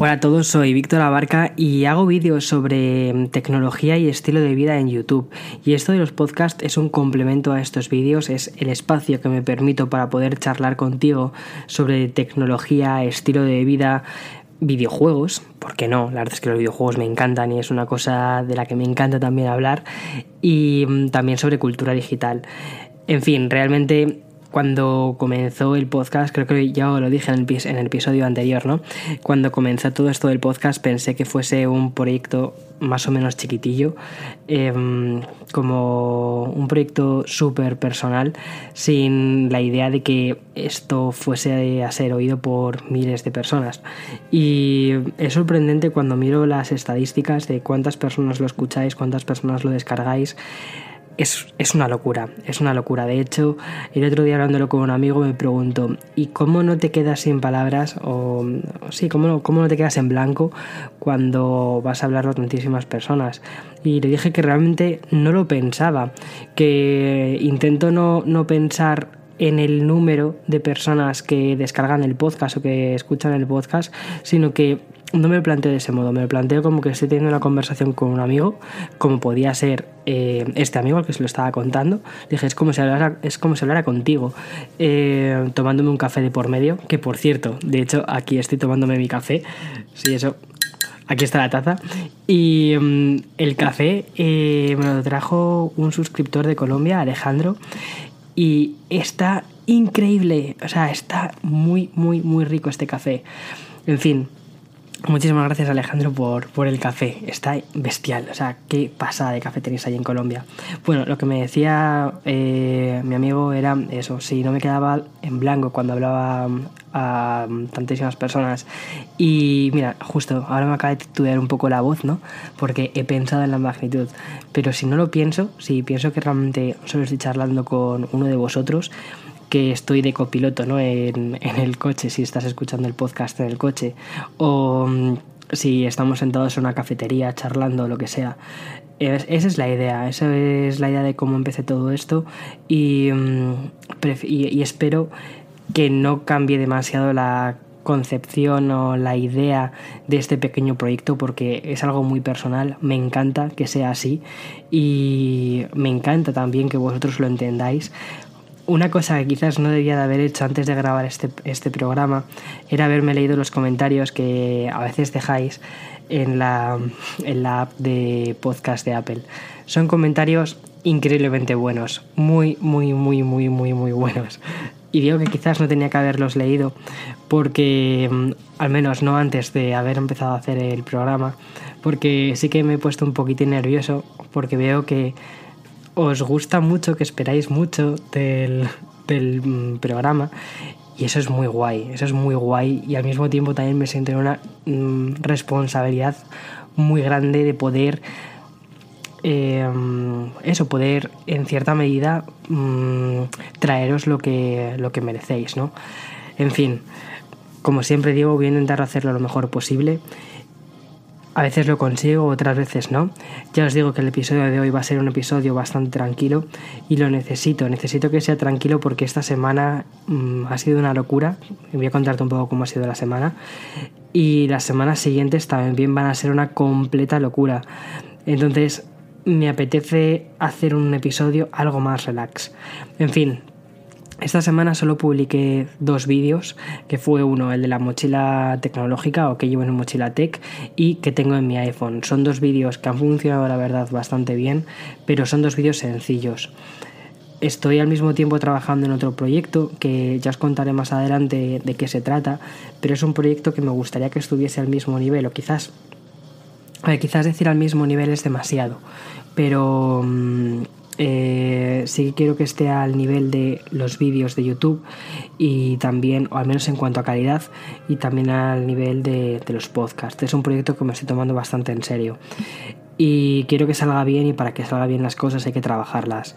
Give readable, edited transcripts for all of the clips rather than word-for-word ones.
Hola a todos, soy Víctor Abarca y hago vídeos sobre tecnología y estilo de vida en YouTube. Y esto de los podcasts es un complemento a estos vídeos, es el espacio que me permito para poder charlar contigo sobre tecnología, estilo de vida, videojuegos, ¿por qué no? La verdad es que los videojuegos me encantan y es una cosa de la que me encanta también hablar, y también sobre cultura digital. En fin, realmente cuando comenzó el podcast, creo que ya lo dije en el episodio anterior, ¿no? Cuando comenzó todo esto del podcast pensé que fuese un proyecto más o menos chiquitillo, como un proyecto súper personal, sin la idea de que esto fuese a ser oído por miles de personas. Y es sorprendente cuando miro las estadísticas de cuántas personas lo escucháis, cuántas personas lo descargáis. Es una locura, es una locura. De hecho, el otro día hablándolo con un amigo me preguntó, ¿y cómo no te quedas sin palabras? ¿Cómo no te quedas en blanco cuando vas a hablarlo a tantísimas personas? Y le dije que realmente no lo pensaba, que intento no pensar en el número de personas que descargan el podcast o que escuchan el podcast, sino que no me lo planteo de ese modo, me lo planteo como que estoy teniendo una conversación con un amigo, como podía ser este amigo al que se lo estaba contando. Dije, es como si hablara contigo, tomándome un café de por medio, que por cierto, de hecho aquí estoy tomándome mi café, sí, eso, aquí está la taza, y el café me lo trajo un suscriptor de Colombia, Alejandro, y está increíble, o sea, está muy, muy, muy rico este café. En fin, muchísimas gracias, Alejandro, por el café. Está bestial. O sea, qué pasada de café tenéis ahí en Colombia. Bueno, lo que me decía mi amigo era eso. Si no me quedaba en blanco cuando hablaba a tantísimas personas. Y mira, justo ahora me acaba de titubear un poco la voz, ¿no? Porque he pensado en la magnitud. Pero si no lo pienso, si pienso que realmente solo estoy charlando con uno de vosotros, que estoy de copiloto, ¿no? en el coche, si estás escuchando el podcast en el coche, o si estamos sentados en una cafetería charlando, lo que sea. Esa es la idea de cómo empecé todo esto, y espero que no cambie demasiado la concepción o la idea de este pequeño proyecto, porque es algo muy personal, me encanta que sea así y me encanta también que vosotros lo entendáis. Una cosa que quizás no debía de haber hecho antes de grabar este programa era haberme leído los comentarios que a veces dejáis en la app de podcast de Apple. Son comentarios increíblemente buenos, muy, muy, muy, muy, muy, muy buenos. Y digo que quizás no tenía que haberlos leído porque, al menos no antes de haber empezado a hacer el programa, porque sí que me he puesto un poquitín nervioso porque veo que os gusta mucho, que esperáis mucho del programa, y eso es muy guay, y al mismo tiempo también me siento en una responsabilidad muy grande de poder poder en cierta medida traeros lo que merecéis, ¿no? En fin, como siempre digo, voy a intentar hacerlo lo mejor posible. A veces lo consigo, otras veces no. Ya os digo que el episodio de hoy va a ser un episodio bastante tranquilo y lo necesito que sea tranquilo porque esta semana ha sido una locura. Voy a contarte un poco cómo ha sido la semana. Y las semanas siguientes también van a ser una completa locura. Entonces me apetece hacer un episodio algo más relax. En fin, esta semana solo publiqué 2 vídeos, que fue uno, el de la mochila tecnológica o que llevo en una mochila tech y que tengo en mi iPhone. Son 2 vídeos que han funcionado, la verdad, bastante bien, pero son 2 vídeos sencillos. Estoy al mismo tiempo trabajando en otro proyecto que ya os contaré más adelante de qué se trata, pero es un proyecto que me gustaría que estuviese al mismo nivel, o quizás decir al mismo nivel es demasiado, pero sí que quiero que esté al nivel de los vídeos de YouTube, y también, o al menos en cuanto a calidad, y también al nivel de los podcasts. Es un proyecto que me estoy tomando bastante en serio y quiero que salga bien, y para que salga bien las cosas hay que trabajarlas,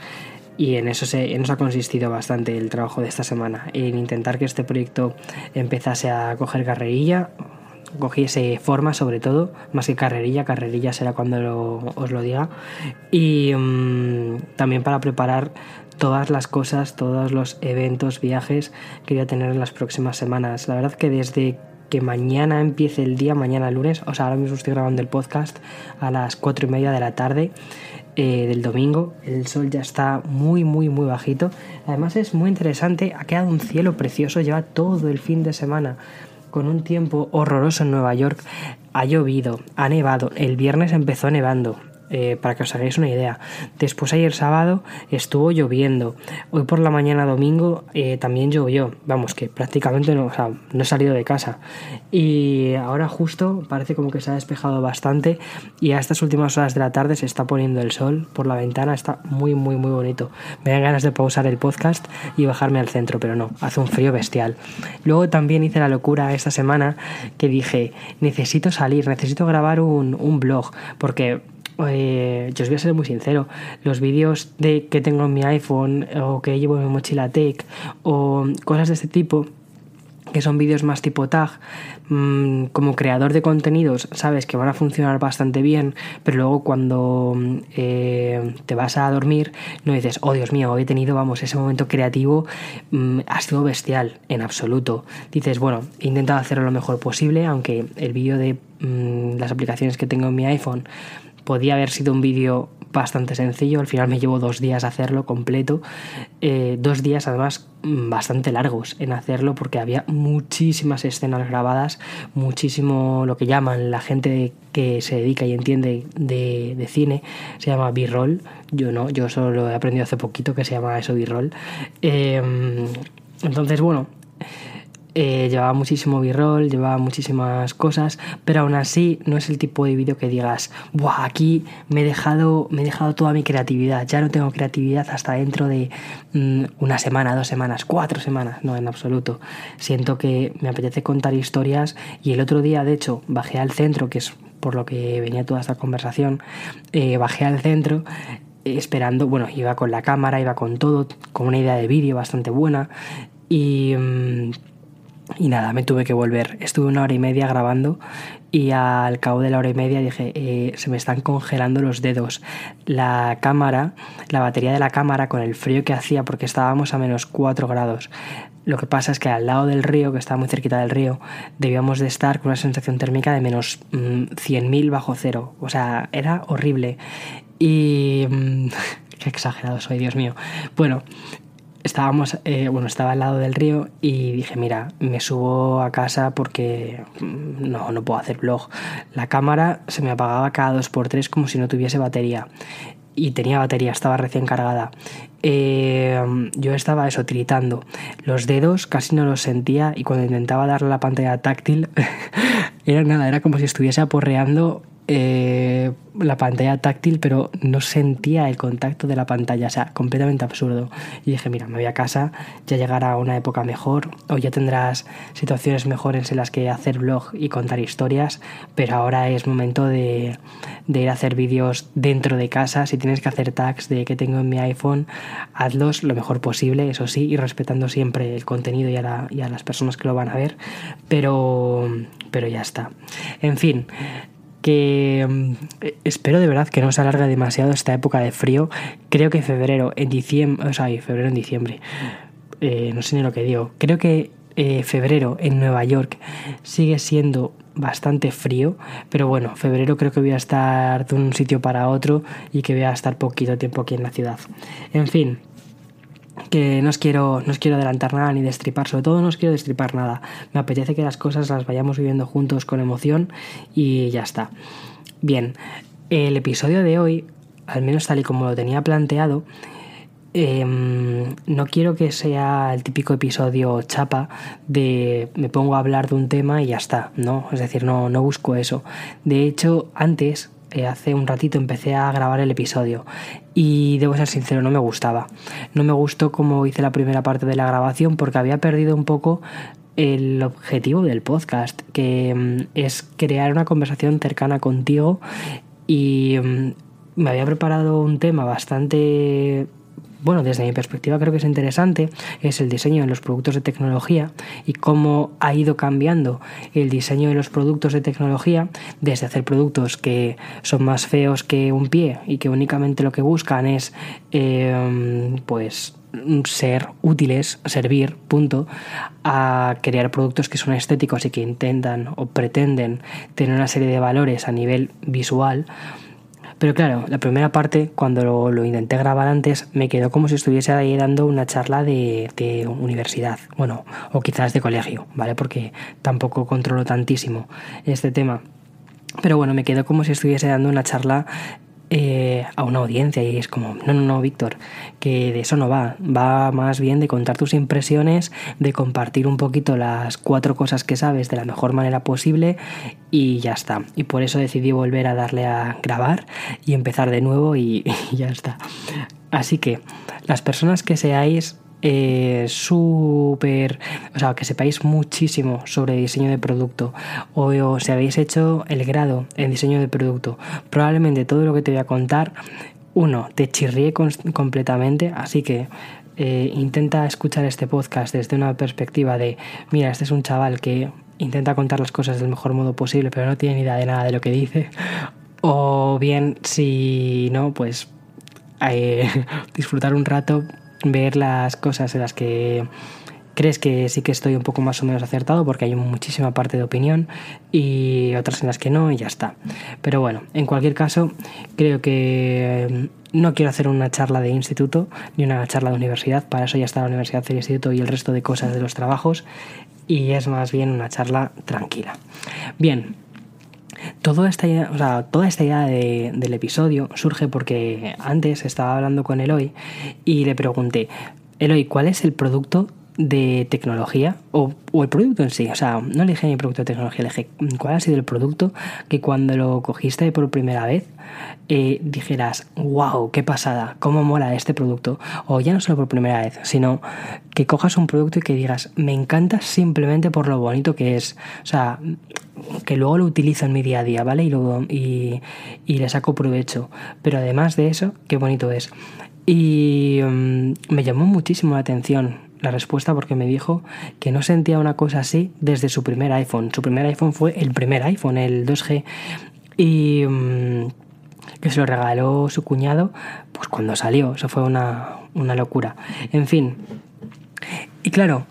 y en eso ha consistido bastante el trabajo de esta semana, en intentar que este proyecto empezase a coger carrerilla, cogiese forma, sobre todo, más que carrerilla será cuando os lo diga, y también para preparar todas las cosas, todos los eventos, viajes que voy a tener en las próximas semanas. La verdad que desde que mañana empiece el día, mañana lunes. O sea, ahora mismo estoy grabando el podcast a las 4:30 de la tarde del domingo. El sol ya está muy, muy, muy bajito. Además es muy interesante, ha quedado un cielo precioso, lleva todo el fin de semana con un tiempo horroroso en Nueva York. Ha llovido, ha nevado, el viernes empezó nevando. Para que os hagáis una idea. Después ayer sábado estuvo lloviendo. Hoy por la mañana domingo también llovió. Vamos, que prácticamente no he salido de casa. Y ahora justo parece como que se ha despejado bastante y a estas últimas horas de la tarde se está poniendo el sol por la ventana. Está muy, muy, muy bonito. Me dan ganas de pausar el podcast y bajarme al centro, pero no, hace un frío bestial. Luego también hice la locura esta semana que dije, necesito salir, necesito grabar un vlog, porque... yo os voy a ser muy sincero, los vídeos de que tengo en mi iPhone o que llevo en mi mochila Tech o cosas de este tipo, que son vídeos más tipo tag, como creador de contenidos, sabes que van a funcionar bastante bien, pero luego cuando te vas a dormir no dices, oh Dios mío, hoy he tenido, vamos, ese momento creativo ha sido bestial, en absoluto. Dices, bueno, he intentado hacerlo lo mejor posible, aunque el vídeo de las aplicaciones que tengo en mi iPhone podía haber sido un vídeo bastante sencillo. Al final me llevo 2 días hacerlo completo, 2 días además bastante largos en hacerlo, porque había muchísimas escenas grabadas, muchísimo lo que llaman la gente que se dedica y entiende de cine, se llama B-roll. Yo no, yo solo lo he aprendido hace poquito que se llama eso, B-roll. Entonces, bueno... llevaba muchísimo b-roll, llevaba muchísimas cosas, pero aún así no es el tipo de vídeo que digas, ¡buah! Aquí me he dejado toda mi creatividad, ya no tengo creatividad hasta dentro de 1 semana, 2 semanas, 4 semanas, no, en absoluto. Siento que me apetece contar historias y el otro día, de hecho, bajé al centro, que es por lo que venía toda esta conversación, bajé al centro esperando, bueno, iba con la cámara, iba con todo, con una idea de vídeo bastante buena y nada, me tuve que volver. Estuve 1 hora y media grabando y al cabo de la 1 hora y media dije, se me están congelando los dedos. La cámara, la batería de la cámara, con el frío que hacía, porque estábamos a menos 4 grados. Lo que pasa es que al lado del río, que estaba muy cerquita del río, debíamos de estar con una sensación térmica de menos 100.000 bajo cero. O sea, era horrible. Y... qué exagerado soy, Dios mío. Bueno... estábamos, estaba al lado del río y dije, mira, me subo a casa porque no puedo hacer vlog. La cámara se me apagaba cada 2x3 como si no tuviese batería. Y tenía batería, estaba recién cargada. Yo estaba tiritando. Los dedos casi no los sentía y cuando intentaba darle a la pantalla táctil, era como si estuviese aporreando... la pantalla táctil, pero no sentía el contacto de la pantalla, o sea, completamente absurdo. Y dije, mira, me voy a casa, ya llegará una época mejor, o ya tendrás situaciones mejores en las que hacer vlog y contar historias, pero ahora es momento de ir a hacer vídeos dentro de casa. Si tienes que hacer tags de que tengo en mi iPhone, hazlos lo mejor posible, eso sí, y respetando siempre el contenido y a las personas que lo van a ver, pero ya está. En fin, que espero de verdad que no se alargue demasiado esta época de frío. Creo que febrero en diciembre, no sé ni lo que digo, creo que febrero en Nueva York sigue siendo bastante frío, pero bueno, febrero creo que voy a estar de un sitio para otro y que voy a estar poquito tiempo aquí en la ciudad. En fin, que no os quiero adelantar nada ni destripar, sobre todo no os quiero destripar nada. Me apetece que las cosas las vayamos viviendo juntos con emoción y ya está. Bien, el episodio de hoy, al menos tal y como lo tenía planteado, no quiero que sea el típico episodio chapa de me pongo a hablar de un tema y ya está, ¿no? Es decir, no busco eso. De hecho, antes... hace un ratito empecé a grabar el episodio y debo ser sincero, no me gustó como hice la primera parte de la grabación, porque había perdido un poco el objetivo del podcast, que es crear una conversación cercana contigo, y me había preparado un tema bastante bueno, desde mi perspectiva creo que es interesante, es el diseño de los productos de tecnología y cómo ha ido cambiando el diseño de los productos de tecnología, desde hacer productos que son más feos que un pie y que únicamente lo que buscan es pues ser útiles, servir, punto, a crear productos que son estéticos y que intentan o pretenden tener una serie de valores a nivel visual. Pero claro, la primera parte, cuando lo intenté grabar antes, me quedó como si estuviese ahí dando una charla de universidad, bueno, o quizás de colegio, ¿vale? Porque tampoco controlo tantísimo este tema. Pero bueno, me quedó como si estuviese dando una charla a una audiencia, y es como, no, Víctor, que de eso no va más bien de contar tus impresiones, de compartir un poquito las 4 cosas que sabes de la mejor manera posible y ya está. Y por eso decidí volver a darle a grabar y empezar de nuevo y ya está. Así que las personas que seáis que sepáis muchísimo sobre diseño de producto, o si habéis hecho el grado en diseño de producto, probablemente todo lo que te voy a contar, uno, te chirríe completamente, así que intenta escuchar este podcast desde una perspectiva de, mira, este es un chaval que intenta contar las cosas del mejor modo posible, pero no tiene ni idea de nada de lo que dice, o bien, si no, pues disfrutar un rato, ver las cosas en las que crees que sí que estoy un poco más o menos acertado, porque hay muchísima parte de opinión y otras en las que no, y ya está. Pero bueno, en cualquier caso, creo que no quiero hacer una charla de instituto ni una charla de universidad, para eso ya está la universidad, el instituto y el resto de cosas de los trabajos, y es más bien una charla tranquila. Bien, toda esta idea del episodio surge porque antes estaba hablando con Eloy y le pregunté, Eloy, ¿cuál es el producto de tecnología o el producto en sí? O sea, no le dije ni producto de tecnología, le dije, ¿cuál ha sido el producto que cuando lo cogiste por primera vez dijeras, wow, qué pasada, cómo mola este producto? O ya no solo por primera vez, sino que cojas un producto y que digas, me encanta simplemente por lo bonito que es, o sea, que luego lo utilizo en mi día a día, ¿vale? Y le saco provecho, pero además de eso, qué bonito es. Y me llamó muchísimo la atención la respuesta, porque me dijo que no sentía una cosa así desde su primer iPhone. Su primer iPhone fue el primer iPhone, el 2G, y que se lo regaló su cuñado pues cuando salió. Eso fue una locura. En fin. Y claro,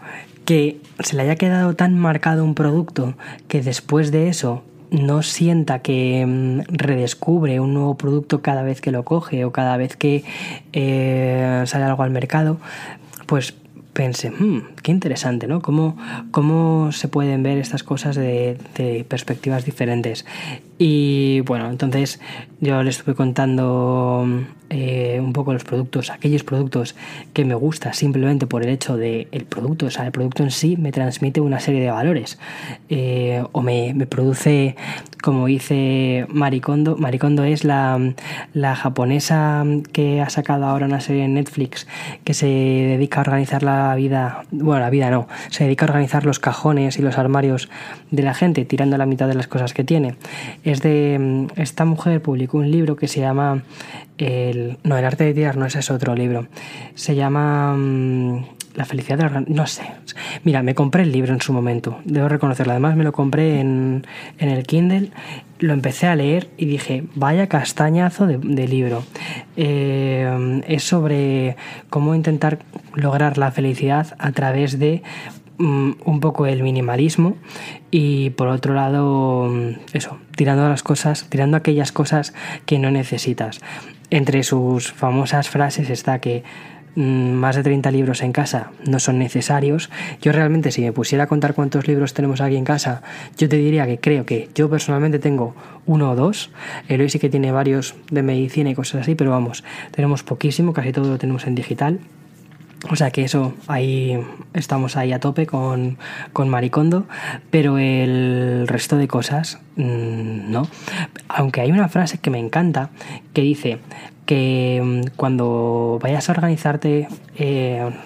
que se le haya quedado tan marcado un producto que después de eso no sienta que redescubre un nuevo producto cada vez que lo coge o cada vez que sale algo al mercado, pues pensé, qué interesante, ¿no? ¿Cómo se pueden ver estas cosas de perspectivas diferentes? Y bueno, entonces yo les estuve contando un poco los productos, aquellos productos que me gusta simplemente por el hecho de el producto, o sea, el producto en sí me transmite una serie de valores, o me produce, como dice Marie Kondo. Marie Kondo es la japonesa que ha sacado ahora una serie en Netflix que se dedica a organizar se dedica a organizar los cajones y los armarios de la gente, tirando la mitad de las cosas que tiene. Esta mujer publicó un libro que se llama El arte de tirar, no, ese es otro libro. Se llama La felicidad de la organización. No sé. Mira, me compré el libro en su momento, debo reconocerlo. Además, me lo compré en el Kindle, lo empecé a leer y dije, vaya castañazo de libro. Es sobre cómo intentar lograr la felicidad a través de un poco el minimalismo y por otro lado eso, tirando aquellas cosas que no necesitas. Entre sus famosas frases está que más de 30 libros en casa no son necesarios. Yo realmente, si me pusiera a contar cuántos libros tenemos aquí en casa, yo te diría que creo que yo personalmente tengo 1 o 2. Eloy sí que tiene varios de medicina y cosas así, pero vamos, tenemos poquísimo, casi todo lo tenemos en digital. O sea que eso, ahí estamos ahí a tope con Marie Kondo, pero el resto de cosas, no. Aunque hay una frase que me encanta que dice que cuando vayas a organizarte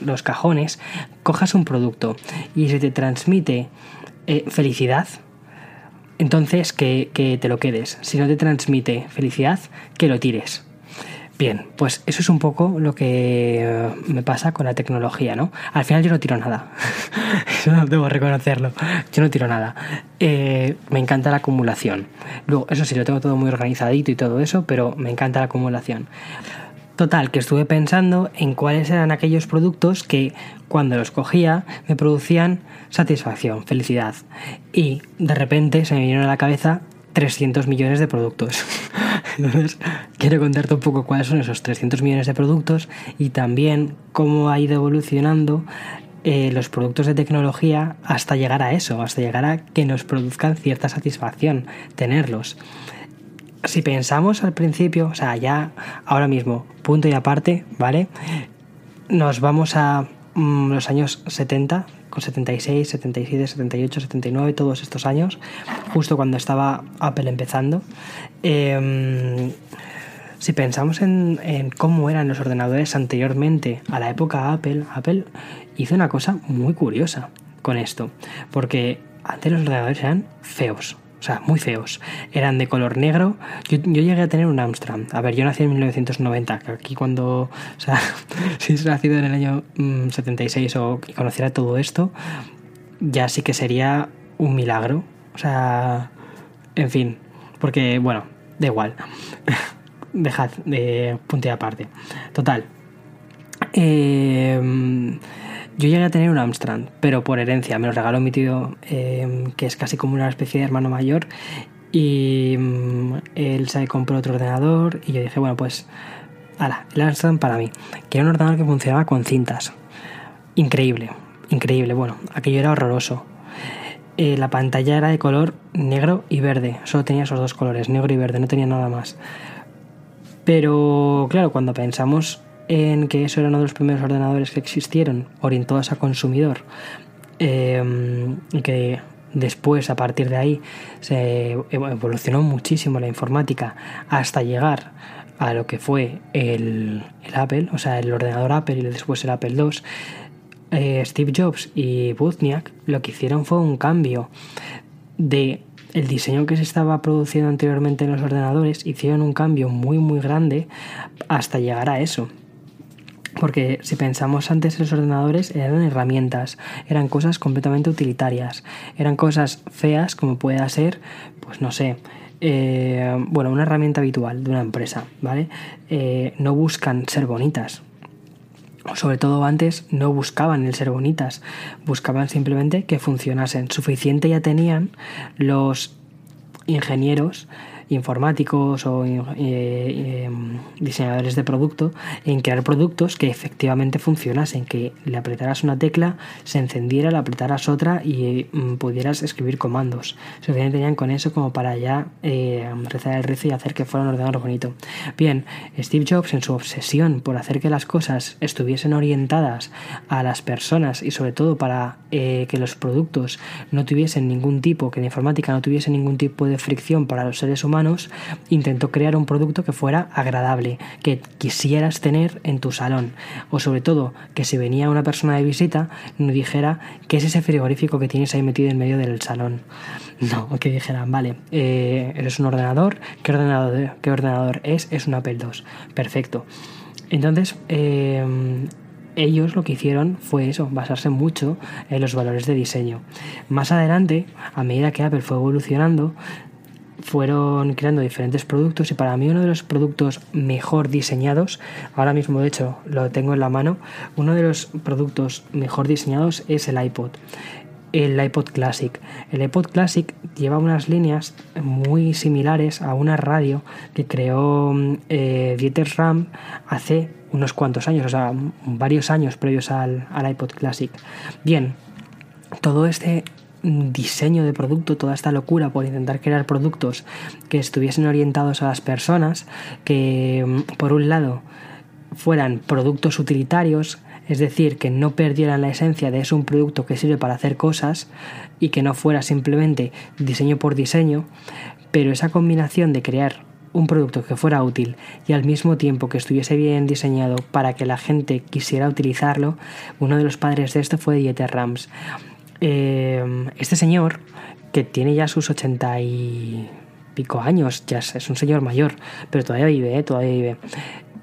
los cajones, cojas un producto y se te transmite felicidad, entonces que te lo quedes. Si no te transmite felicidad, que lo tires. Bien, pues eso es un poco lo que me pasa con la tecnología, ¿no? Al final yo no tiro nada, eso debo reconocerlo, yo no tiro nada. Me encanta la acumulación. Luego, eso sí, lo tengo todo muy organizadito y todo eso, pero me encanta la acumulación. Total, que estuve pensando en cuáles eran aquellos productos que cuando los cogía me producían satisfacción, felicidad. Y de repente se me vinieron a la cabeza 300 millones de productos. Entonces, quiero contarte un poco cuáles son esos 300 millones de productos y también cómo ha ido evolucionando los productos de tecnología hasta llegar a eso, hasta llegar a que nos produzcan cierta satisfacción tenerlos. Si pensamos al principio, o sea, ya ahora mismo, punto y aparte, ¿vale? Nos vamos a los años 70, con 76, 77, 78, 79, todos estos años, justo cuando estaba Apple empezando. Si pensamos en cómo eran los ordenadores anteriormente a la época Apple hizo una cosa muy curiosa con esto, porque antes los ordenadores eran feos. O sea, muy feos. Eran de color negro. Yo llegué a tener un Amstrad. A ver, yo nací en 1990. Aquí cuando... O sea, si hubiese nacido en el año 76 o que conociera todo esto, ya sí que sería un milagro. O sea... En fin. Porque, bueno, da igual. Dejad de punto y aparte. Total. Yo llegué a tener un Amstrad, pero por herencia, me lo regaló mi tío, que es casi como una especie de hermano mayor, y él se compró otro ordenador y yo dije, bueno, pues, ala, el Amstrad para mí, que era un ordenador que funcionaba con cintas. Increíble, bueno, aquello era horroroso. La pantalla era de color negro y verde, solo tenía esos dos colores, negro y verde, no tenía nada más. Pero, claro, cuando pensamos en que eso era uno de los primeros ordenadores que existieron, orientados a consumidor, y que después, a partir de ahí, se evolucionó muchísimo la informática hasta llegar a lo que fue el Apple, o sea, el ordenador Apple y después el Apple II, Steve Jobs y Wozniak lo que hicieron fue un cambio de... El diseño que se estaba produciendo anteriormente en los ordenadores, hicieron un cambio muy muy grande hasta llegar a eso. Porque si pensamos antes, los ordenadores eran herramientas, eran cosas completamente utilitarias, eran cosas feas como pueda ser, pues no sé, bueno, una herramienta habitual de una empresa, ¿vale? No buscan ser bonitas. Sobre todo antes no buscaban el ser bonitas, buscaban simplemente que funcionasen. Suficiente ya tenían los ingenieros informáticos o diseñadores de producto en crear productos que efectivamente funcionasen, que le apretaras una tecla, se encendiera, le apretaras otra y pudieras escribir comandos. Suficiente tenían con eso como para ya rezar el rezo y hacer que fuera un ordenador bonito. Bien, Steve Jobs, en su obsesión por hacer que las cosas estuviesen orientadas a las personas y sobre todo para que los productos no tuviesen ningún tipo, que la informática no tuviese ningún tipo de fricción para los seres humanos, intentó crear un producto que fuera agradable, que quisieras tener en tu salón, o sobre todo que si venía una persona de visita no dijera ¿qué es ese frigorífico que tienes ahí metido en medio del salón? No, que dijeran, vale, eres un ordenador, ¿qué ordenador es? Es un Apple II, perfecto. Entonces ellos lo que hicieron fue eso, basarse mucho en los valores de diseño. Más adelante, a medida que Apple fue evolucionando, fueron creando diferentes productos y para mí uno de los productos mejor diseñados, ahora mismo de hecho lo tengo en la mano, uno de los productos mejor diseñados es el iPod Classic. El iPod Classic lleva unas líneas muy similares a una radio que creó Dieter Rams hace unos cuantos años, o sea, varios años previos al iPod Classic. Bien, todo este diseño de producto, toda esta locura por intentar crear productos que estuviesen orientados a las personas, que por un lado fueran productos utilitarios, es decir, que no perdieran la esencia de es un producto que sirve para hacer cosas y que no fuera simplemente diseño por diseño, pero esa combinación de crear un producto que fuera útil y al mismo tiempo que estuviese bien diseñado para que la gente quisiera utilizarlo, uno de los padres de esto fue Dieter Rams. Este señor, que tiene ya sus 80 y pico años, ya es un señor mayor, pero todavía vive.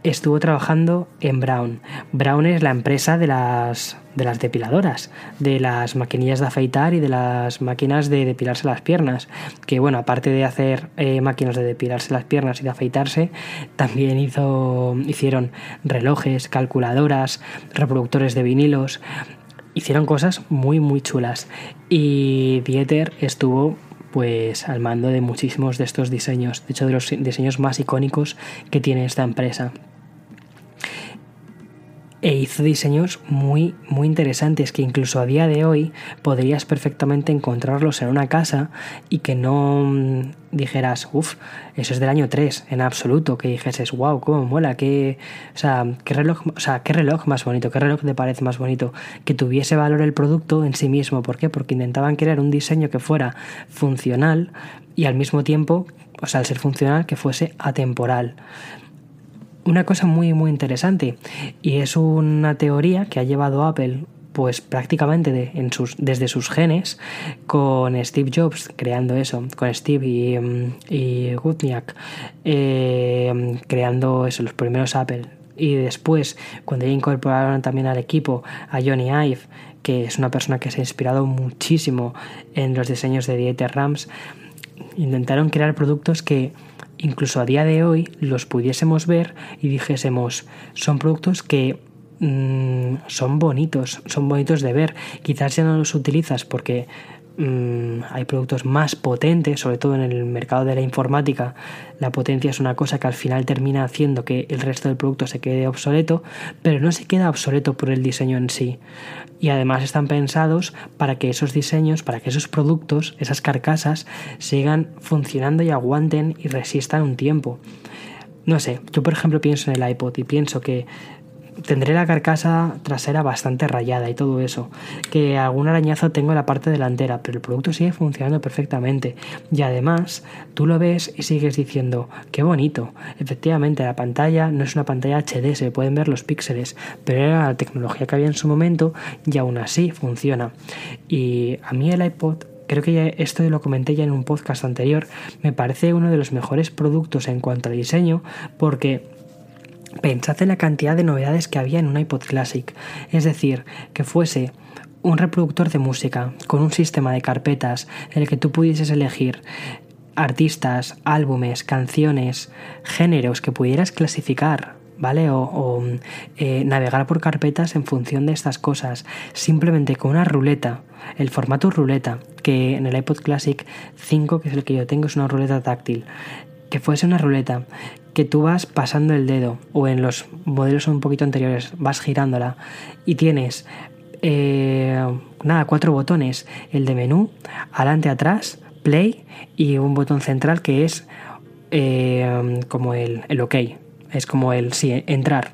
estuvo trabajando en Braun. Braun es la empresa de las depiladoras, de las maquinillas de afeitar y de las máquinas de depilarse las piernas, que bueno, aparte de hacer máquinas de depilarse las piernas y de afeitarse, también hicieron relojes, calculadoras, reproductores de vinilos. Hicieron cosas muy muy chulas, y Dieter estuvo pues al mando de muchísimos de estos diseños, de hecho de los diseños más icónicos que tiene esta empresa. E hizo diseños muy muy interesantes que incluso a día de hoy podrías perfectamente encontrarlos en una casa y que no dijeras, uff, eso es del año 3 en absoluto, que dijeses, wow, cómo mola, qué reloj más bonito, qué reloj de pared más bonito, que tuviese valor el producto en sí mismo. ¿Por qué? Porque intentaban crear un diseño que fuera funcional y al mismo tiempo, o sea, al ser funcional, que fuese atemporal. Una cosa muy muy interesante, y es una teoría que ha llevado Apple pues prácticamente desde sus genes, con Steve Jobs creando eso, con Steve y Wozniak creando eso, los primeros Apple, y después cuando ya incorporaron también al equipo a Jony Ive, que es una persona que se ha inspirado muchísimo en los diseños de Dieter Rams. Intentaron crear productos que incluso a día de hoy los pudiésemos ver y dijésemos, son productos que son bonitos de ver. Quizás ya no los utilizas porque hay productos más potentes, sobre todo en el mercado de la informática. La potencia es una cosa que al final termina haciendo que el resto del producto se quede obsoleto, pero no se queda obsoleto por el diseño en sí. Y además están pensados para que esos diseños, para que esos productos, esas carcasas, sigan funcionando y aguanten y resistan un tiempo. No sé, yo por ejemplo pienso en el iPod y pienso que tendré la carcasa trasera bastante rayada y todo eso, que algún arañazo tengo en la parte delantera, pero el producto sigue funcionando perfectamente. Y además tú lo ves y sigues diciendo, qué bonito. Efectivamente, la pantalla no es una pantalla HD, se pueden ver los píxeles, pero era la tecnología que había en su momento y aún así funciona. Y a mí el iPod, creo que ya esto lo comenté ya en un podcast anterior, me parece uno de los mejores productos en cuanto a diseño, porque pensad en la cantidad de novedades que había en un iPod Classic. Es decir, que fuese un reproductor de música con un sistema de carpetas en el que tú pudieses elegir artistas, álbumes, canciones, géneros que pudieras clasificar, ¿vale? O navegar por carpetas en función de estas cosas, simplemente con una ruleta, el formato ruleta, que en el iPod Classic 5, que es el que yo tengo, es una ruleta táctil. Que fuese una ruleta que tú vas pasando el dedo, o en los modelos un poquito anteriores vas girándola, y tienes cuatro botones: el de menú, adelante, atrás, play, y un botón central que es como el OK, es como el sí, entrar,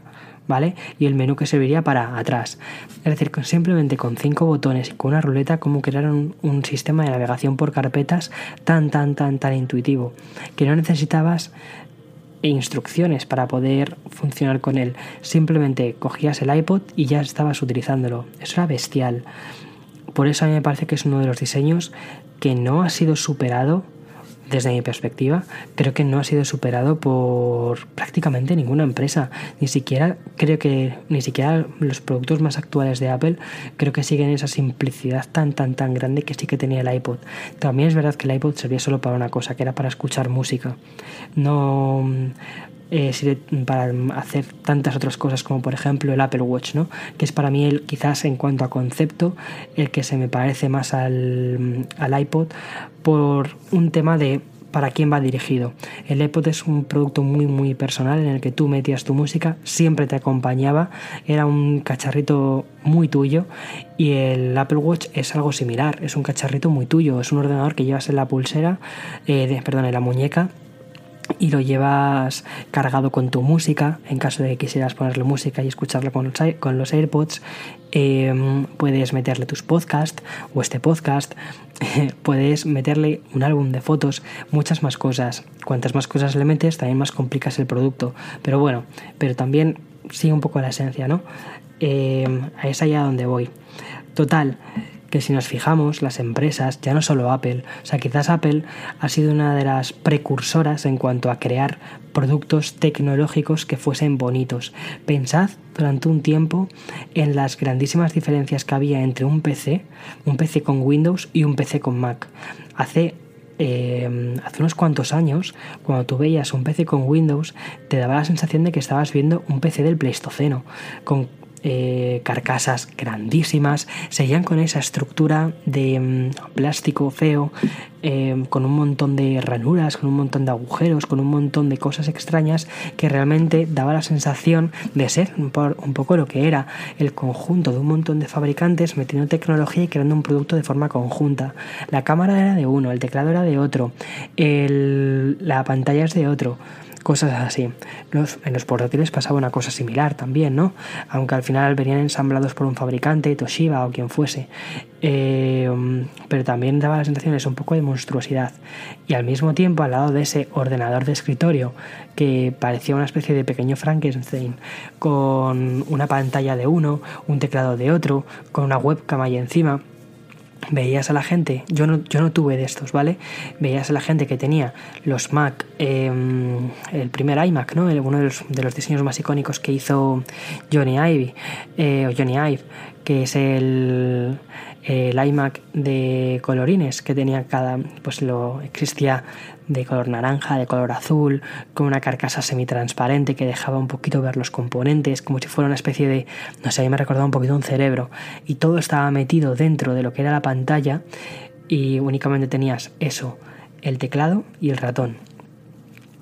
¿vale? Y el menú que serviría para atrás. Es decir, simplemente con 5 botones y con una ruleta, como crear un sistema de navegación por carpetas tan intuitivo, que no necesitabas instrucciones para poder funcionar con él. Simplemente cogías el iPod y ya estabas utilizándolo. Eso era bestial. Por eso a mí me parece que es uno de los diseños que no ha sido superado. Desde mi perspectiva, creo que no ha sido superado por prácticamente ninguna empresa. Ni siquiera los productos más actuales de Apple creo que siguen esa simplicidad tan grande que sí que tenía el iPod. También es verdad que el iPod servía solo para una cosa, que era para escuchar música. No sirve para hacer tantas otras cosas, como por ejemplo el Apple Watch, ¿no? Que es para mí el, quizás en cuanto a concepto, el que se me parece más al iPod, por un tema de para quién va dirigido. El iPod es un producto muy muy personal en el que tú metías tu música, siempre te acompañaba, era un cacharrito muy tuyo, y el Apple Watch es algo similar, es un cacharrito muy tuyo, es un ordenador que llevas en la pulsera, en la muñeca, y lo llevas cargado con tu música. En caso de que quisieras ponerle música y escucharla con los AirPods, puedes meterle tus podcasts o este podcast, puedes meterle un álbum de fotos, muchas más cosas. Cuantas más cosas le metes, también más complicas el producto, pero bueno, pero también sigue un poco la esencia, ¿no? Es allá donde voy. Total, que si nos fijamos, las empresas, ya no solo Apple, o sea, quizás Apple ha sido una de las precursoras en cuanto a crear productos tecnológicos que fuesen bonitos. Pensad durante un tiempo en las grandísimas diferencias que había entre un PC con Windows y un PC con Mac. Hace unos cuantos años, cuando tú veías un PC con Windows, te daba la sensación de que estabas viendo un PC del Pleistoceno, con carcasas grandísimas, seguían con esa estructura de plástico feo, con un montón de ranuras, con un montón de agujeros, con un montón de cosas extrañas que realmente daba la sensación de ser un poco lo que era el conjunto de un montón de fabricantes metiendo tecnología y creando un producto de forma conjunta. La cámara era de uno, el teclado era de otro, la pantalla es de otro. Cosas así. En los portátiles pasaba una cosa similar también, ¿no? Aunque al final venían ensamblados por un fabricante, Toshiba o quien fuese. Pero también daba las sensaciones un poco de monstruosidad. Y al mismo tiempo, al lado de ese ordenador de escritorio que parecía una especie de pequeño Frankenstein, con una pantalla de uno, un teclado de otro, con una webcam ahí encima, veías a la gente, yo no tuve de estos, ¿vale? Veías a la gente que tenía los Mac, el primer iMac, ¿no? Uno de los diseños más icónicos que hizo Jony Ive, que es el iMac de colorines que tenía existía de color naranja, de color azul, con una carcasa semitransparente que dejaba un poquito ver los componentes, como si fuera una especie de, no sé, a mí me recordaba un poquito un cerebro, y todo estaba metido dentro de lo que era la pantalla y únicamente tenías eso, el teclado y el ratón,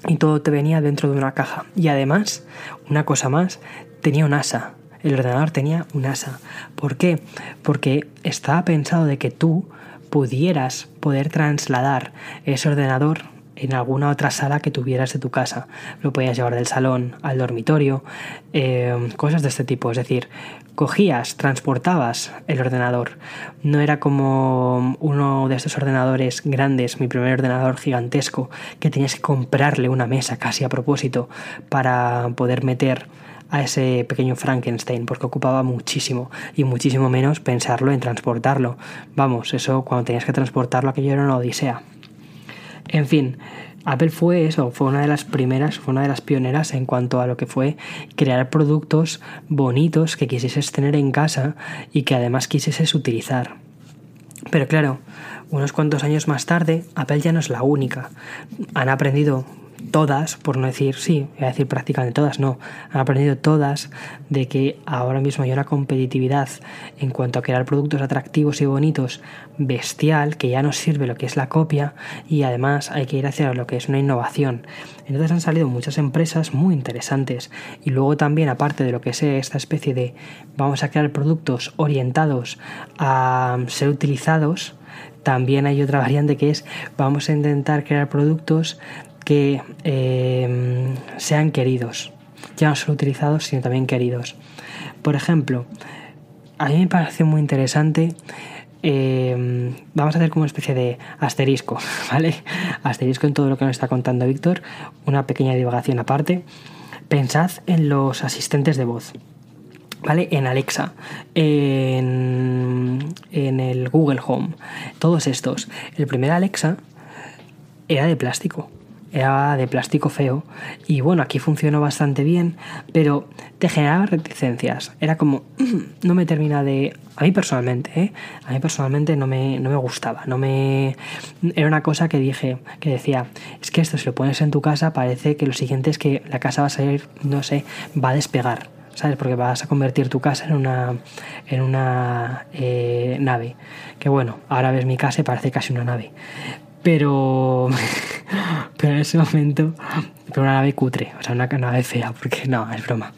y todo te venía dentro de una caja. Y además, una cosa más, tenía un asa. El ordenador tenía un asa. ¿Por qué? Porque estaba pensado de que tú pudieras poder trasladar ese ordenador en alguna otra sala que tuvieras de tu casa. Lo podías llevar del salón al dormitorio, cosas de este tipo. Es decir, cogías, transportabas el ordenador. No era como uno de estos ordenadores grandes, mi primer ordenador gigantesco, que tenías que comprarle una mesa casi a propósito para poder meter a ese pequeño Frankenstein, porque ocupaba muchísimo, y muchísimo menos pensarlo en transportarlo. Vamos, eso cuando tenías que transportarlo, aquello era una odisea. En fin, Apple fue eso, fue una de las pioneras en cuanto a lo que fue crear productos bonitos que quisieses tener en casa y que además quisieses utilizar. Pero claro, unos cuantos años más tarde, Apple ya no es la única. Han aprendido todas, por no decir, sí, voy a decir prácticamente todas, no, han aprendido todas de que ahora mismo hay una competitividad en cuanto a crear productos atractivos y bonitos bestial, que ya nos sirve lo que es la copia, y además hay que ir hacia lo que es una innovación. Entonces han salido muchas empresas muy interesantes, y luego también, aparte de lo que es esta especie de vamos a crear productos orientados a ser utilizados, también hay otra variante que es vamos a intentar crear productos que sean queridos, ya no solo utilizados sino también queridos. Por ejemplo, a mí me parece muy interesante, vamos a hacer como una especie de asterisco, ¿vale? Asterisco en todo lo que nos está contando Víctor, una pequeña divagación aparte. Pensad en los asistentes de voz, ¿vale? En Alexa, en el Google Home, todos estos. El primer Alexa era de plástico feo, y bueno, aquí funcionó bastante bien, pero te generaba reticencias. Era como, no me termina de... A mí personalmente no me gustaba, era una cosa que decía, es que esto si lo pones en tu casa parece que lo siguiente es que la casa va a salir, no sé, va a despegar, ¿sabes? Porque vas a convertir tu casa en una nave, que bueno, ahora ves mi casa y parece casi una nave. Pero en ese momento, pero una nave cutre, o sea, una nave fea, porque no, es broma.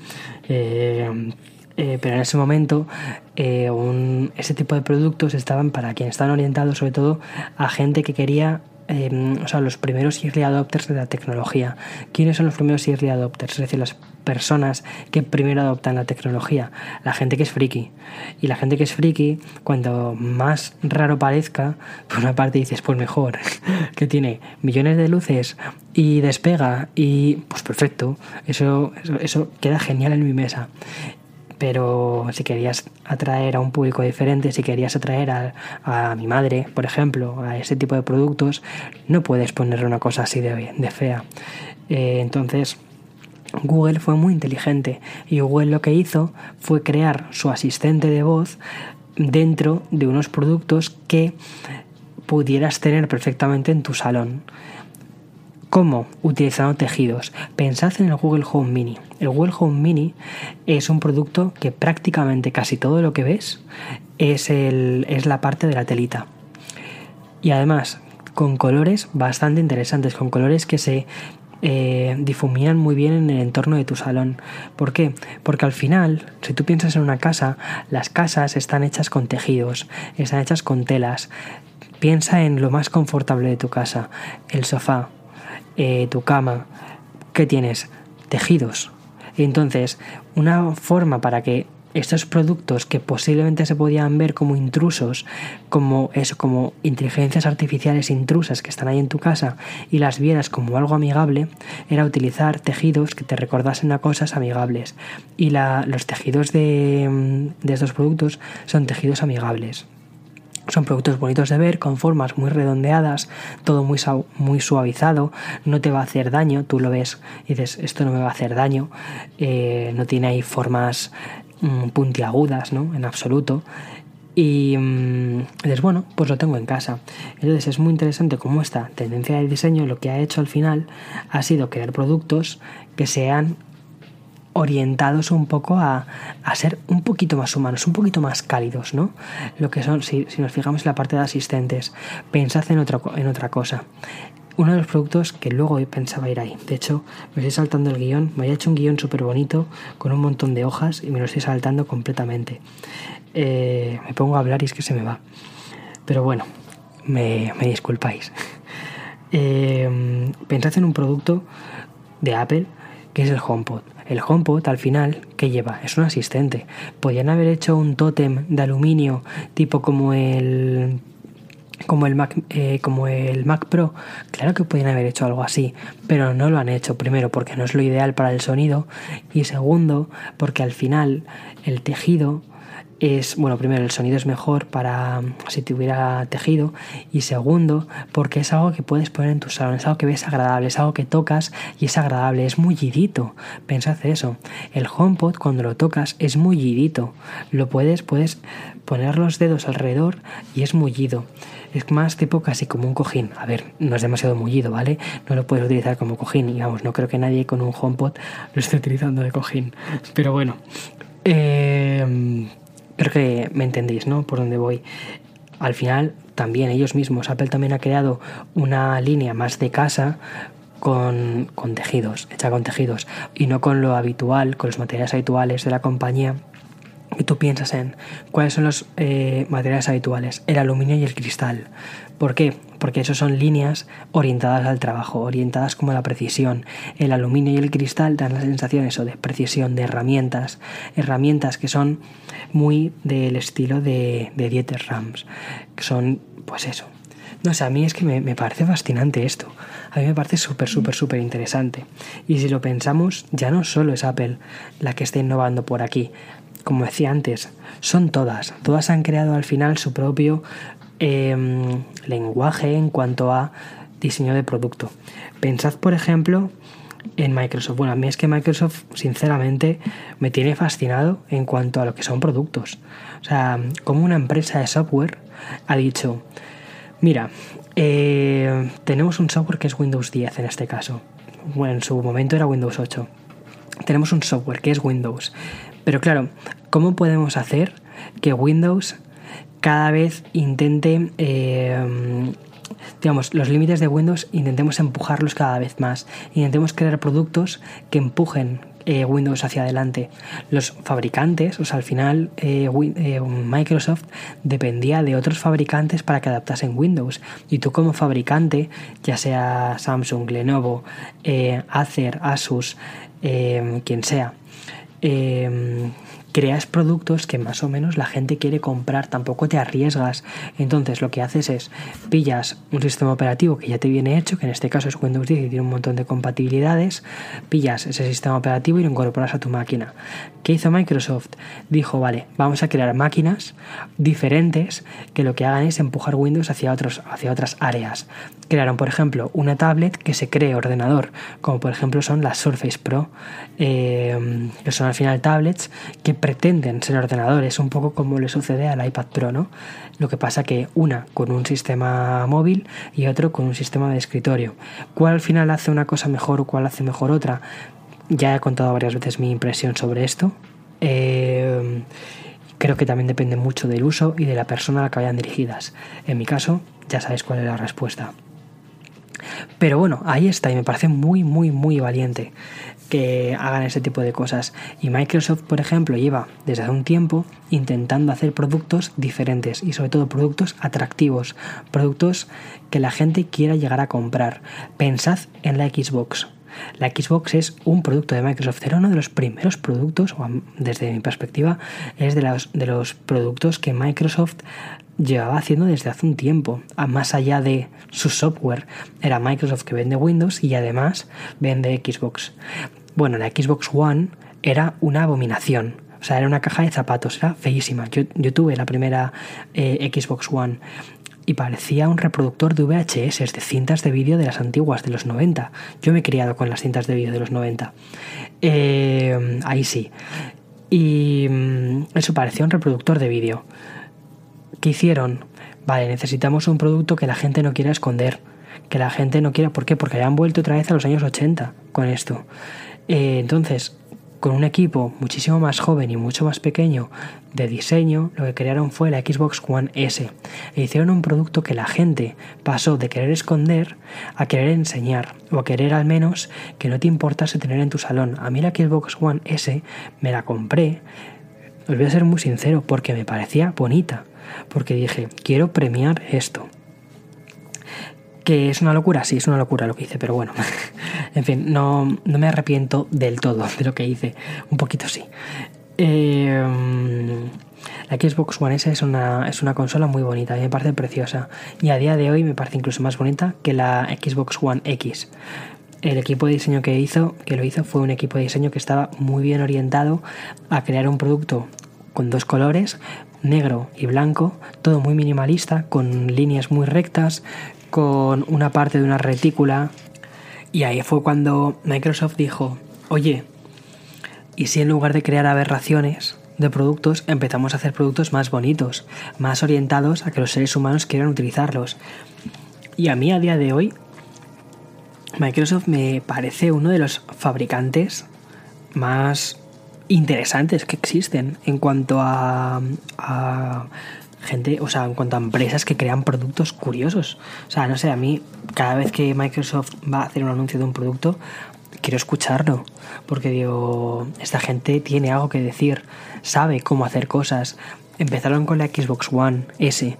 Pero en ese momento, ese tipo de productos estaban para quienes estaban orientados sobre todo a gente que quería, o sea, los primeros early adopters de la tecnología. ¿Quiénes son los primeros early adopters? Es decir, las personas que primero adoptan la tecnología, la gente que es friki. Y la gente que es friki, cuando más raro parezca, por una parte dices, pues mejor, que tiene millones de luces y despega, y pues perfecto, eso queda genial en mi mesa. Pero si querías atraer a un público diferente, si querías atraer a mi madre, por ejemplo, a ese tipo de productos, no puedes ponerle una cosa así de fea. Entonces, Google fue muy inteligente y Google lo que hizo fue crear su asistente de voz dentro de unos productos que pudieras tener perfectamente en tu salón. ¿Cómo? Utilizando tejidos. Pensad en el Google Home Mini. El Google Home Mini es un producto que prácticamente casi todo lo que ves es la parte de la telita. Y además, con colores bastante interesantes, con colores que se difuminan muy bien en el entorno de tu salón. ¿Por qué? Porque al final, si tú piensas en una casa, las casas están hechas con tejidos, están hechas con telas. Piensa en lo más confortable de tu casa, el sofá, tu cama. ¿Qué tienes? Tejidos. Entonces, una forma para que estos productos que posiblemente se podían ver como intrusos, como eso, como inteligencias artificiales intrusas que están ahí en tu casa, y las vieras como algo amigable, era utilizar tejidos que te recordasen a cosas amigables. Y los tejidos de estos productos son tejidos amigables. Son productos bonitos de ver, con formas muy redondeadas, todo muy suavizado, no te va a hacer daño, tú lo ves y dices, esto no me va a hacer daño, no tiene ahí formas puntiagudas, ¿no? En absoluto. Y dices, bueno, pues lo tengo en casa. Entonces es muy interesante cómo esta tendencia del diseño lo que ha hecho al final ha sido crear productos que sean orientados un poco a ser un poquito más humanos, un poquito más cálidos, ¿no? Lo que son, si nos fijamos en la parte de asistentes, pensad en otra cosa. Uno de los productos que luego pensaba ir ahí, de hecho me estoy saltando el guión, me había hecho un guión súper bonito con un montón de hojas y me lo estoy saltando completamente. Me pongo a hablar y es que se me va. Pero bueno, me disculpáis. Pensad en un producto de Apple que es el HomePod. El HomePod, al final, ¿qué lleva? Es un asistente. Podrían haber hecho un tótem de aluminio, tipo como el Mac Pro. Claro que podrían haber hecho algo así, pero no lo han hecho. Primero, porque no es lo ideal para el sonido. Y segundo, porque al final el tejido es... Bueno, primero, el sonido es mejor para si tuviera tejido. Y segundo, porque es algo que puedes poner en tu salón, es algo que ves agradable, es algo que tocas y es agradable, es mullidito. Pensad eso. El HomePod, cuando lo tocas, es mullidito. Lo puedes poner los dedos alrededor y es mullido. Es más tipo casi como un cojín. A ver, no es demasiado mullido, ¿vale? No lo puedes utilizar como cojín. Y vamos, no creo que nadie con un HomePod lo esté utilizando de cojín. Pero bueno... Creo que me entendéis, ¿no? Por dónde voy. Al final, también ellos mismos, Apple también ha creado una línea más de casa con tejidos, hecha con tejidos, y no con lo habitual, con los materiales habituales de la compañía. Y tú piensas en cuáles son los materiales habituales, el aluminio y el cristal. ¿Por qué? Porque esos son líneas orientadas al trabajo, orientadas como a la precisión. El aluminio y el cristal dan la sensación eso de precisión, de herramientas que son muy del estilo de Dieter Rams, que son pues eso. No sé, a mí es que me parece fascinante esto. A mí me parece súper interesante. Y si lo pensamos, ya no solo es Apple la que está innovando por aquí. Como decía antes, son todas han creado al final su propio lenguaje en cuanto a diseño de producto. Pensad, por ejemplo, en Microsoft. Bueno, a mí es que Microsoft, sinceramente, me tiene fascinado en cuanto a lo que son productos. O sea, como una empresa de software ha dicho, mira, tenemos un software que es Windows 10 en este caso. Bueno, en su momento era Windows 8. Tenemos un software que es Windows. Pero claro, ¿cómo podemos hacer que Windows cada vez intente, digamos, los límites de Windows intentemos empujarlos cada vez más? Intentemos crear productos que empujen Windows hacia adelante. Los fabricantes, o sea, al final Microsoft dependía de otros fabricantes para que adaptasen Windows. Y tú como fabricante, ya sea Samsung, Lenovo, Acer, Asus, quien sea, creas productos que más o menos la gente quiere comprar, tampoco te arriesgas. Entonces lo que haces es, pillas un sistema operativo que ya te viene hecho, que en este caso es Windows 10 y tiene un montón de compatibilidades, pillas ese sistema operativo y lo incorporas a tu máquina. ¿Qué hizo Microsoft? Dijo, vale, vamos a crear máquinas diferentes que lo que hagan es empujar Windows hacia otras áreas. Crearon, por ejemplo, una tablet que se cree ordenador, como por ejemplo son las Surface Pro, que son al final tablets que pretenden ser ordenadores, un poco como le sucede al iPad Pro, ¿no? Lo que pasa que una con un sistema móvil y otro con un sistema de escritorio. ¿Cuál al final hace una cosa mejor o cuál hace mejor otra? Ya he contado varias veces mi impresión sobre esto. Creo que también depende mucho del uso y de la persona a la que vayan dirigidas. En mi caso, ya sabéis cuál es la respuesta. Pero bueno, ahí está, y me parece muy, muy, muy valiente que hagan ese tipo de cosas. Y Microsoft, por ejemplo, lleva desde hace un tiempo intentando hacer productos diferentes y sobre todo productos atractivos, productos que la gente quiera llegar a comprar. Pensad en la Xbox. La Xbox es un producto de Microsoft, era uno de los primeros productos, o desde mi perspectiva, es de los productos que Microsoft llevaba haciendo desde hace un tiempo, más allá de su software. Era Microsoft que vende Windows y además vende Xbox. Bueno, la Xbox One era una abominación, o sea, era una caja de zapatos, era feísima. Yo tuve la primera Xbox One y parecía un reproductor de VHS, de cintas de vídeo de las antiguas, de los 90. Yo me he criado con las cintas de vídeo de los 90. Ahí sí. Y eso parecía un reproductor de vídeo. ¿Qué hicieron? Vale, necesitamos un producto que la gente no quiera esconder, que la gente no quiera... ¿Por qué? Porque le han vuelto otra vez a los años 80 con esto. Entonces, con un equipo muchísimo más joven y mucho más pequeño de diseño, lo que crearon fue la Xbox One S. E hicieron un producto que la gente pasó de querer esconder a querer enseñar, o a querer al menos que no te importase tener en tu salón. A mí la Xbox One S me la compré, os voy a ser muy sincero, porque me parecía bonita, porque dije, quiero premiar esto. ¿Que es una locura? Sí, es una locura lo que hice, pero bueno. En fin, no me arrepiento del todo de lo que hice. Un poquito sí. La Xbox One S es una consola muy bonita, a mí me parece preciosa. Y a día de hoy me parece incluso más bonita que la Xbox One X. El equipo de diseño que lo hizo fue un equipo de diseño que estaba muy bien orientado a crear un producto con dos colores, negro y blanco, todo muy minimalista, con líneas muy rectas, con una parte de una retícula. Y ahí fue cuando Microsoft dijo, oye, ¿y si en lugar de crear aberraciones de productos empezamos a hacer productos más bonitos, más orientados a que los seres humanos quieran utilizarlos? Y a mí a día de hoy Microsoft me parece uno de los fabricantes más interesantes que existen en cuanto a gente, o sea, en cuanto a empresas que crean productos curiosos. O sea, no sé, a mí cada vez que Microsoft va a hacer un anuncio de un producto, quiero escucharlo, porque digo, esta gente tiene algo que decir, sabe cómo hacer cosas. Empezaron con la Xbox One S,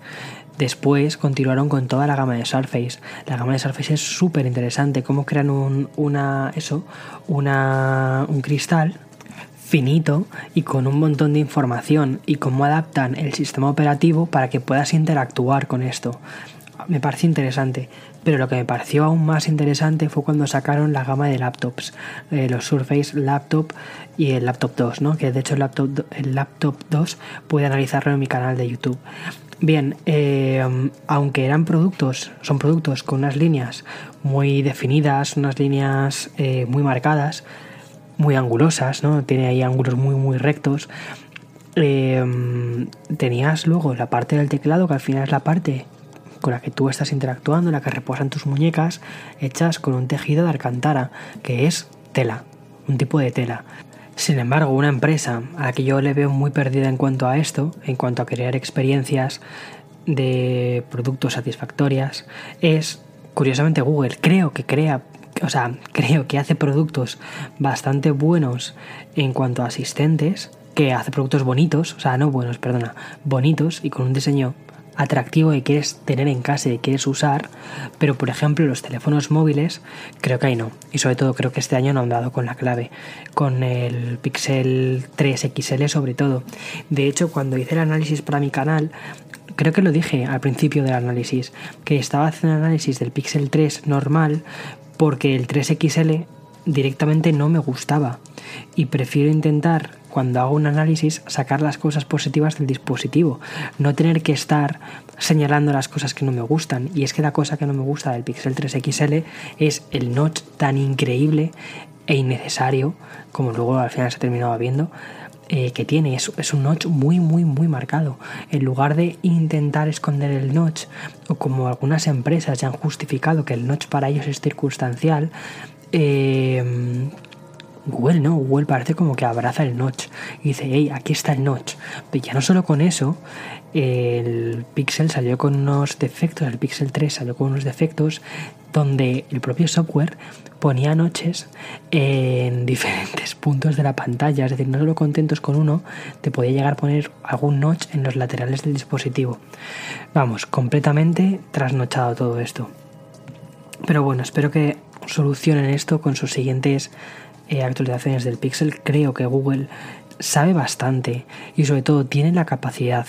después continuaron con toda la gama de Surface. La gama de Surface es súper interesante, cómo crean un cristal finito y con un montón de información, y cómo adaptan el sistema operativo para que puedas interactuar con esto. Me parece interesante, pero lo que me pareció aún más interesante fue cuando sacaron la gama de laptops, los Surface Laptop y el Laptop 2, ¿no? Que de hecho el Laptop 2 puede analizarlo en mi canal de YouTube. Bien, aunque son productos con unas líneas muy definidas, unas líneas muy marcadas, muy angulosas, ¿no? Tiene ahí ángulos muy muy rectos. Tenías luego la parte del teclado, que al final es la parte con la que tú estás interactuando, en la que reposan tus muñecas, hechas con un tejido de alcántara, que es tela, un tipo de tela. Sin embargo, una empresa a la que yo le veo muy perdida en cuanto a esto, en cuanto a crear experiencias de productos satisfactorias, es curiosamente Google. Creo que hace productos bastante buenos en cuanto a asistentes, que hace productos bonitos, o sea, no buenos, perdona, bonitos y con un diseño atractivo que quieres tener en casa y que quieres usar, pero por ejemplo los teléfonos móviles creo que ahí no, y sobre todo creo que este año no han dado con la clave, con el Pixel 3 XL sobre todo. De hecho, cuando hice el análisis para mi canal, creo que lo dije al principio del análisis, que estaba haciendo análisis del Pixel 3 normal porque el 3 XL directamente no me gustaba y prefiero intentar, cuando hago un análisis, sacar las cosas positivas del dispositivo, no tener que estar señalando las cosas que no me gustan. Y es que la cosa que no me gusta del Pixel 3 XL es el notch tan increíble e innecesario, como luego al final se terminaba viendo, que tiene. Es un notch muy, muy, muy marcado. En lugar de intentar esconder el notch, o como algunas empresas ya han justificado que el notch para ellos es circunstancial, Google no, Google parece como que abraza el notch y dice, hey, aquí está el notch. Pero ya no solo con eso, el Pixel salió con unos defectos, el Pixel 3 salió con unos defectos donde el propio software ponía notches en diferentes puntos de la pantalla, es decir, no solo contentos con uno, te podía llegar a poner algún notch en los laterales del dispositivo. Vamos, completamente trasnochado todo esto. Pero bueno, espero que solucionen esto con sus siguientes actualizaciones del Pixel. Creo que Google sabe bastante y sobre todo tiene la capacidad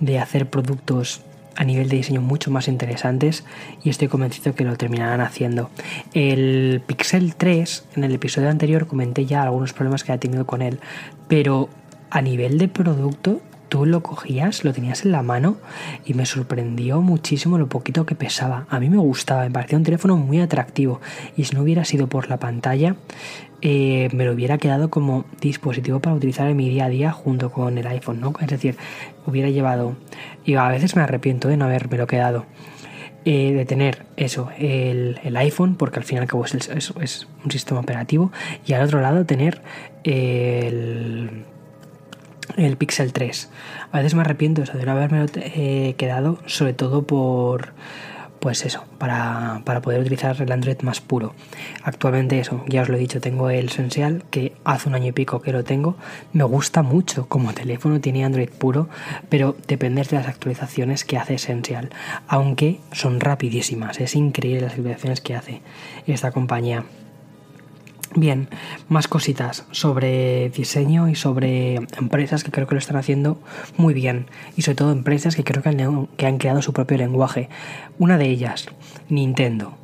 de hacer productos a nivel de diseño mucho más interesantes, y estoy convencido que lo terminarán haciendo. El Pixel 3, en el episodio anterior comenté ya algunos problemas que había tenido con él, pero a nivel de producto tú lo cogías, lo tenías en la mano y me sorprendió muchísimo lo poquito que pesaba. A mí me gustaba, me parecía un teléfono muy atractivo, y si no hubiera sido por la pantalla, me lo hubiera quedado como dispositivo para utilizar en mi día a día junto con el iPhone, ¿no? Es decir, hubiera llevado, y a veces me arrepiento de no habérmelo quedado, de tener eso, el iPhone, porque al fin y al cabo es un sistema operativo, y al otro lado tener el Pixel 3. A veces me arrepiento de no haberme quedado, sobre todo por, pues eso, para poder utilizar el Android más puro. Actualmente eso, ya os lo he dicho, tengo el Essential, que hace un año y pico que lo tengo. Me gusta mucho como teléfono, tiene Android puro, pero depende de las actualizaciones que hace Essential, aunque son rapidísimas. Es increíble las actualizaciones que hace esta compañía. Bien, más cositas sobre diseño y sobre empresas que creo que lo están haciendo muy bien, y sobre todo empresas que creo que han creado su propio lenguaje. Una de ellas, Nintendo.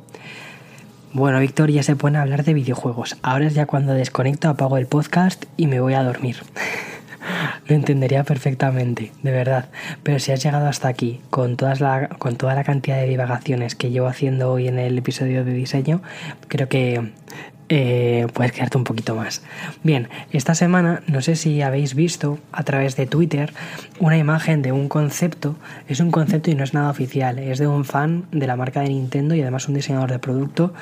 Bueno, Víctor, ya se pone a hablar de videojuegos. Ahora es ya cuando desconecto, apago el podcast y me voy a dormir. Lo entendería perfectamente, de verdad. Pero si has llegado hasta aquí con toda la cantidad de divagaciones que llevo haciendo hoy en el episodio de diseño, creo que puedes quedarte un poquito más. Bien, esta semana, no sé si habéis visto a través de Twitter una imagen de un concepto. Es un concepto y no es nada oficial, es de un fan de la marca de Nintendo y además un diseñador de producto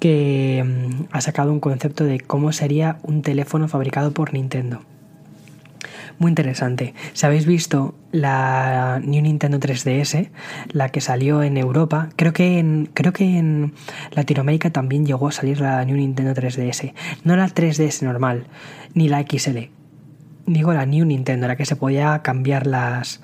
que ha sacado un concepto de cómo sería un teléfono fabricado por Nintendo. Muy interesante. Si habéis visto la New Nintendo 3DS, la que salió en Europa, creo que en Latinoamérica también llegó a salir la New Nintendo 3DS. No la 3DS normal, ni la XL. Digo la New Nintendo, la que se podía cambiar las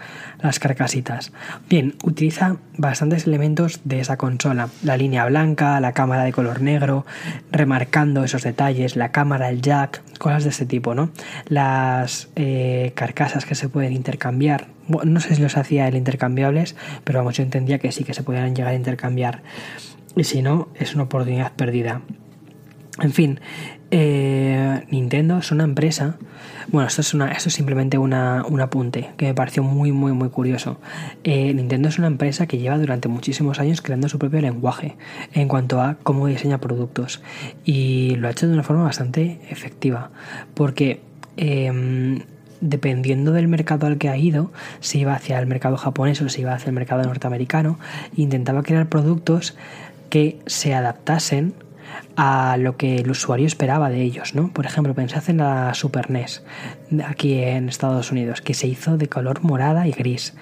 carcasitas. Bien, utiliza bastantes elementos de esa consola. La línea blanca, la cámara de color negro, remarcando esos detalles, la cámara, el jack, cosas de este tipo, ¿no? Las carcasas que se pueden intercambiar. Bueno, no sé si los hacía el intercambiables, pero vamos, yo entendía que sí, que se podían llegar a intercambiar. Y si no, es una oportunidad perdida. En fin, Nintendo es una empresa. Bueno, esto es simplemente un apunte que me pareció muy, muy, muy curioso. Nintendo es una empresa que lleva durante muchísimos años creando su propio lenguaje en cuanto a cómo diseña productos, y lo ha hecho de una forma bastante efectiva, porque dependiendo del mercado al que ha ido, si iba hacia el mercado japonés o si iba hacia el mercado norteamericano, intentaba crear productos que se adaptasen a lo que el usuario esperaba de ellos, ¿no? Por ejemplo, pensad en la Super NES aquí en Estados Unidos, que se hizo de color morada y gris.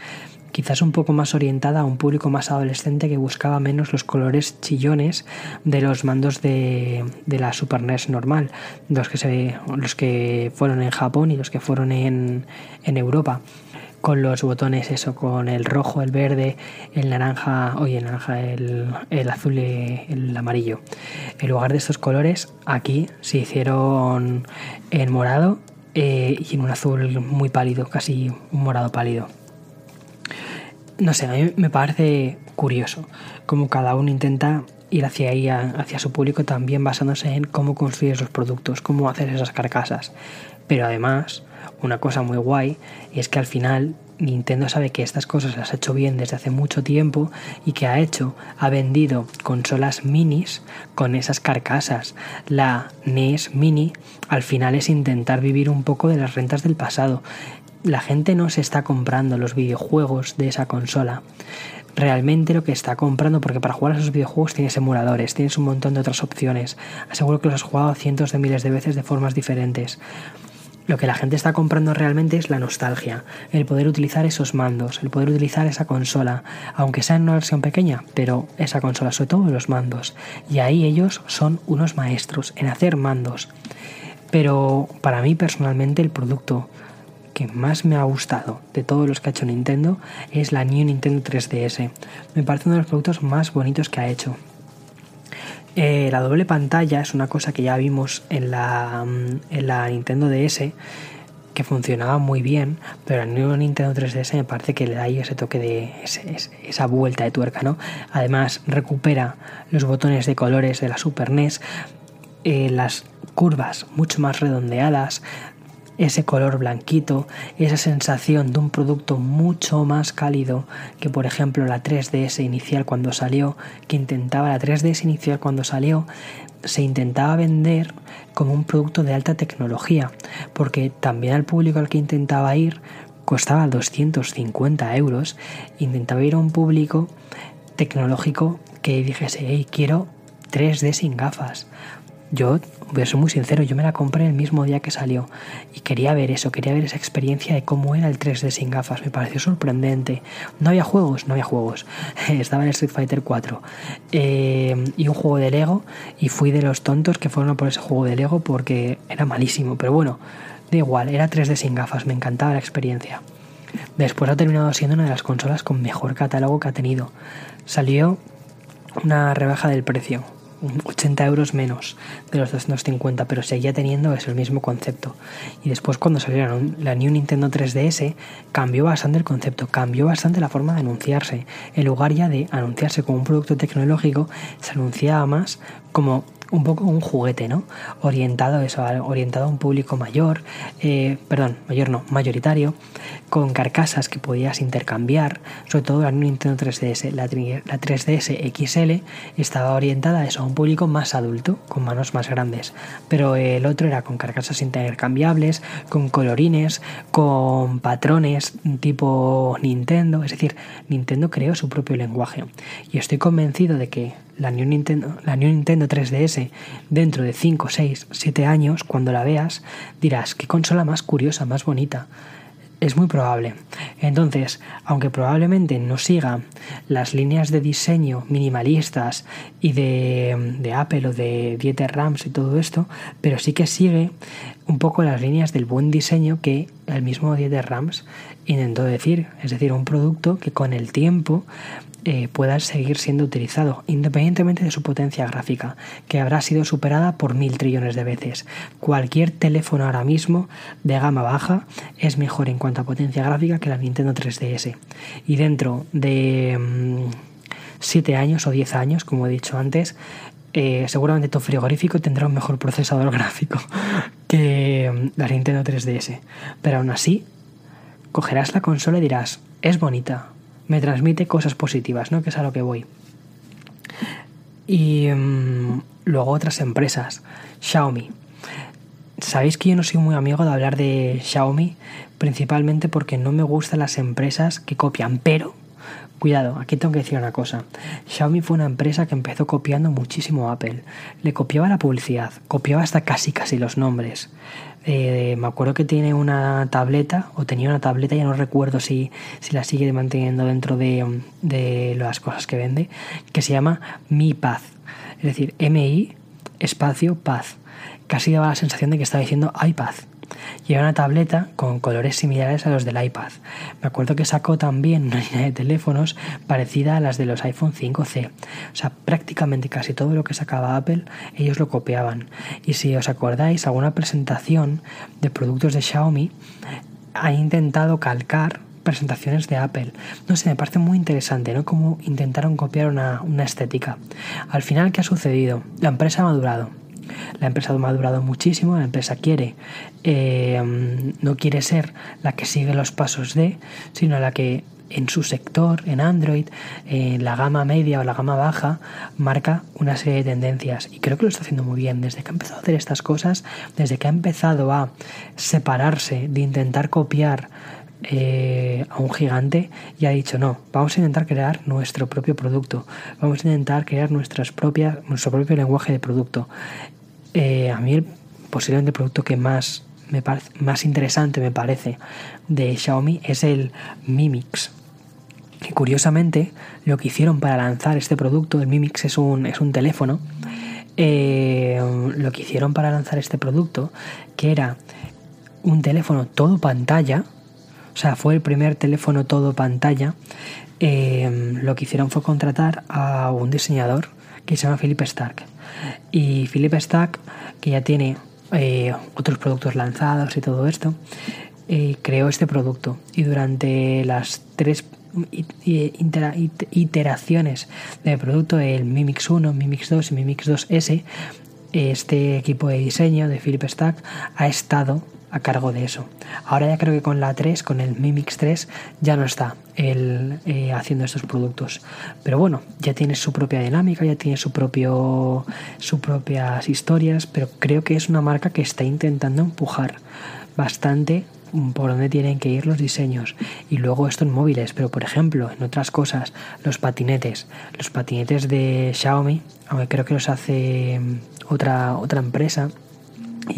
quizás un poco más orientada a un público más adolescente que buscaba menos los colores chillones de los mandos de la Super NES normal, los que fueron en Japón y los que fueron en Europa, con los botones, eso, con el rojo, el verde, el azul y el amarillo. En lugar de estos colores, aquí se hicieron en morado y en un azul muy pálido, casi un morado pálido. No sé, a mí me parece curioso cómo cada uno intenta ir hacia ahí, hacia su público, también basándose en cómo construir esos productos, cómo hacer esas carcasas. Pero además, una cosa muy guay es que al final Nintendo sabe que estas cosas las ha hecho bien desde hace mucho tiempo y que ha vendido consolas minis con esas carcasas. La NES Mini al final es intentar vivir un poco de las rentas del pasado. La gente no se está comprando los videojuegos de esa consola. Realmente lo que está comprando, porque para jugar a esos videojuegos tienes emuladores, tienes un montón de otras opciones. Aseguro que los has jugado cientos de miles de veces de formas diferentes. Lo que la gente está comprando realmente es la nostalgia, el poder utilizar esos mandos, el poder utilizar esa consola, aunque sea en una versión pequeña, pero esa consola, sobre todo los mandos. Y ahí ellos son unos maestros en hacer mandos. Pero para mí personalmente el producto que más me ha gustado de todos los que ha hecho Nintendo es la New Nintendo 3DS. Me parece uno de los productos más bonitos que ha hecho. La doble pantalla es una cosa que ya vimos en la Nintendo DS, que funcionaba muy bien, pero en el Nintendo 3DS me parece que le da ahí ese toque de esa vuelta de tuerca, ¿no? Además, recupera los botones de colores de la Super NES, las curvas mucho más redondeadas, ese color blanquito, esa sensación de un producto mucho más cálido que, por ejemplo, la 3DS inicial cuando salió, se intentaba vender como un producto de alta tecnología, porque también al público al que intentaba ir costaba 250€, intentaba ir a un público tecnológico que dijese, hey, quiero 3D sin gafas. Yo voy a ser muy sincero, yo me la compré el mismo día que salió y quería ver esa experiencia de cómo era el 3D sin gafas. Me pareció sorprendente. No había juegos. Estaba en Street Fighter 4 y un juego de Lego, y fui de los tontos que fueron a por ese juego de Lego porque era malísimo, pero bueno, da igual, era 3D sin gafas, me encantaba la experiencia. Después ha terminado siendo una de las consolas con mejor catálogo que ha tenido. Salió una rebaja del precio, 80€ menos de los 250, pero seguía teniendo el mismo concepto. Y después, cuando salieron la New Nintendo 3DS, cambió bastante el concepto, cambió bastante la forma de anunciarse. En lugar ya de anunciarse como un producto tecnológico, se anunciaba más como un poco un juguete, ¿no? Orientado a un público mayoritario, con carcasas que podías intercambiar. Sobre todo la Nintendo 3DS, la 3DS XL estaba orientada a eso, a un público más adulto, con manos más grandes, pero el otro era con carcasas intercambiables, con colorines, con patrones tipo Nintendo. Es decir, Nintendo creó su propio lenguaje, y estoy convencido de que la New Nintendo 3DS, dentro de 5, 6, 7 años, cuando la veas, dirás, qué consola más curiosa, más bonita. Es muy probable. Entonces, aunque probablemente no siga las líneas de diseño minimalistas y de Apple o de Dieter Rams y todo esto, pero sí que sigue un poco las líneas del buen diseño que el mismo Dieter Rams intentó decir. Es decir, un producto que con el tiempo pueda seguir siendo utilizado, independientemente de su potencia gráfica, que habrá sido superada por 1.000 trillones de veces. Cualquier teléfono ahora mismo de gama baja es mejor en cuanto a potencia gráfica que la Nintendo 3DS. Y dentro de 7 años o 10 años, como he dicho antes, seguramente tu frigorífico tendrá un mejor procesador gráfico que la Nintendo 3DS. Pero aún así, cogerás la consola y dirás, es bonita, me transmite cosas positivas, ¿no? Que es a lo que voy. Y luego otras empresas. Xiaomi. Sabéis que yo no soy muy amigo de hablar de Xiaomi, principalmente porque no me gustan las empresas que copian, pero Cuidado, aquí tengo que decir una cosa. Xiaomi fue una empresa que empezó copiando muchísimo a Apple. Le copiaba la publicidad, copiaba hasta casi los nombres. Me acuerdo que tenía una tableta, ya no recuerdo si la sigue manteniendo dentro de las cosas que vende, que se llama Mi Paz. Es decir, MI espacio Paz. Casi daba la sensación de que estaba diciendo iPad. Y era una tableta con colores similares a los del iPad. Me acuerdo que sacó también una línea de teléfonos parecida a las de los iPhone 5C. O sea, prácticamente casi todo lo que sacaba Apple, ellos lo copiaban. Y si os acordáis, alguna presentación de productos de Xiaomi ha intentado calcar presentaciones de Apple. No sé, me parece muy interesante, ¿no? Cómo intentaron copiar una estética. Al final, ¿qué ha sucedido? La empresa ha madurado. La empresa ha madurado muchísimo, la empresa no quiere ser la que sigue los pasos sino la que en su sector, en Android, la gama media o la gama baja, marca una serie de tendencias. Y creo que lo está haciendo muy bien. Desde que ha empezado a hacer estas cosas, desde que ha empezado a separarse de intentar copiar a un gigante, y ha dicho: no, vamos a intentar crear nuestro propio producto, vamos a intentar crear nuestro propio lenguaje de producto. A mí posiblemente el producto que más interesante me parece de Xiaomi es el Mi Mix. Y curiosamente, lo que hicieron para lanzar este producto, el Mi Mix es un teléfono, lo que hicieron para lanzar este producto, que era un teléfono todo pantalla. O sea, fue el primer teléfono todo pantalla. Lo que hicieron fue contratar a un diseñador que se llama Philippe Stark. Y Philippe Stark, que ya tiene otros productos lanzados y todo esto, creó este producto. Y durante las 3 iteraciones del producto, el Mi Mix 1, Mi Mix 2 y Mi Mix 2S, este equipo de diseño de Philippe Stark ha estado a cargo de eso. Ahora ya creo que con la 3, con el Mi Mix 3, ya no está él haciendo estos productos, pero bueno, ya tiene su propia dinámica, ya tiene sus propias historias, pero creo que es una marca que está intentando empujar bastante por donde tienen que ir los diseños. Y luego esto en móviles, pero por ejemplo en otras cosas, los patinetes de Xiaomi, aunque creo que los hace otra empresa.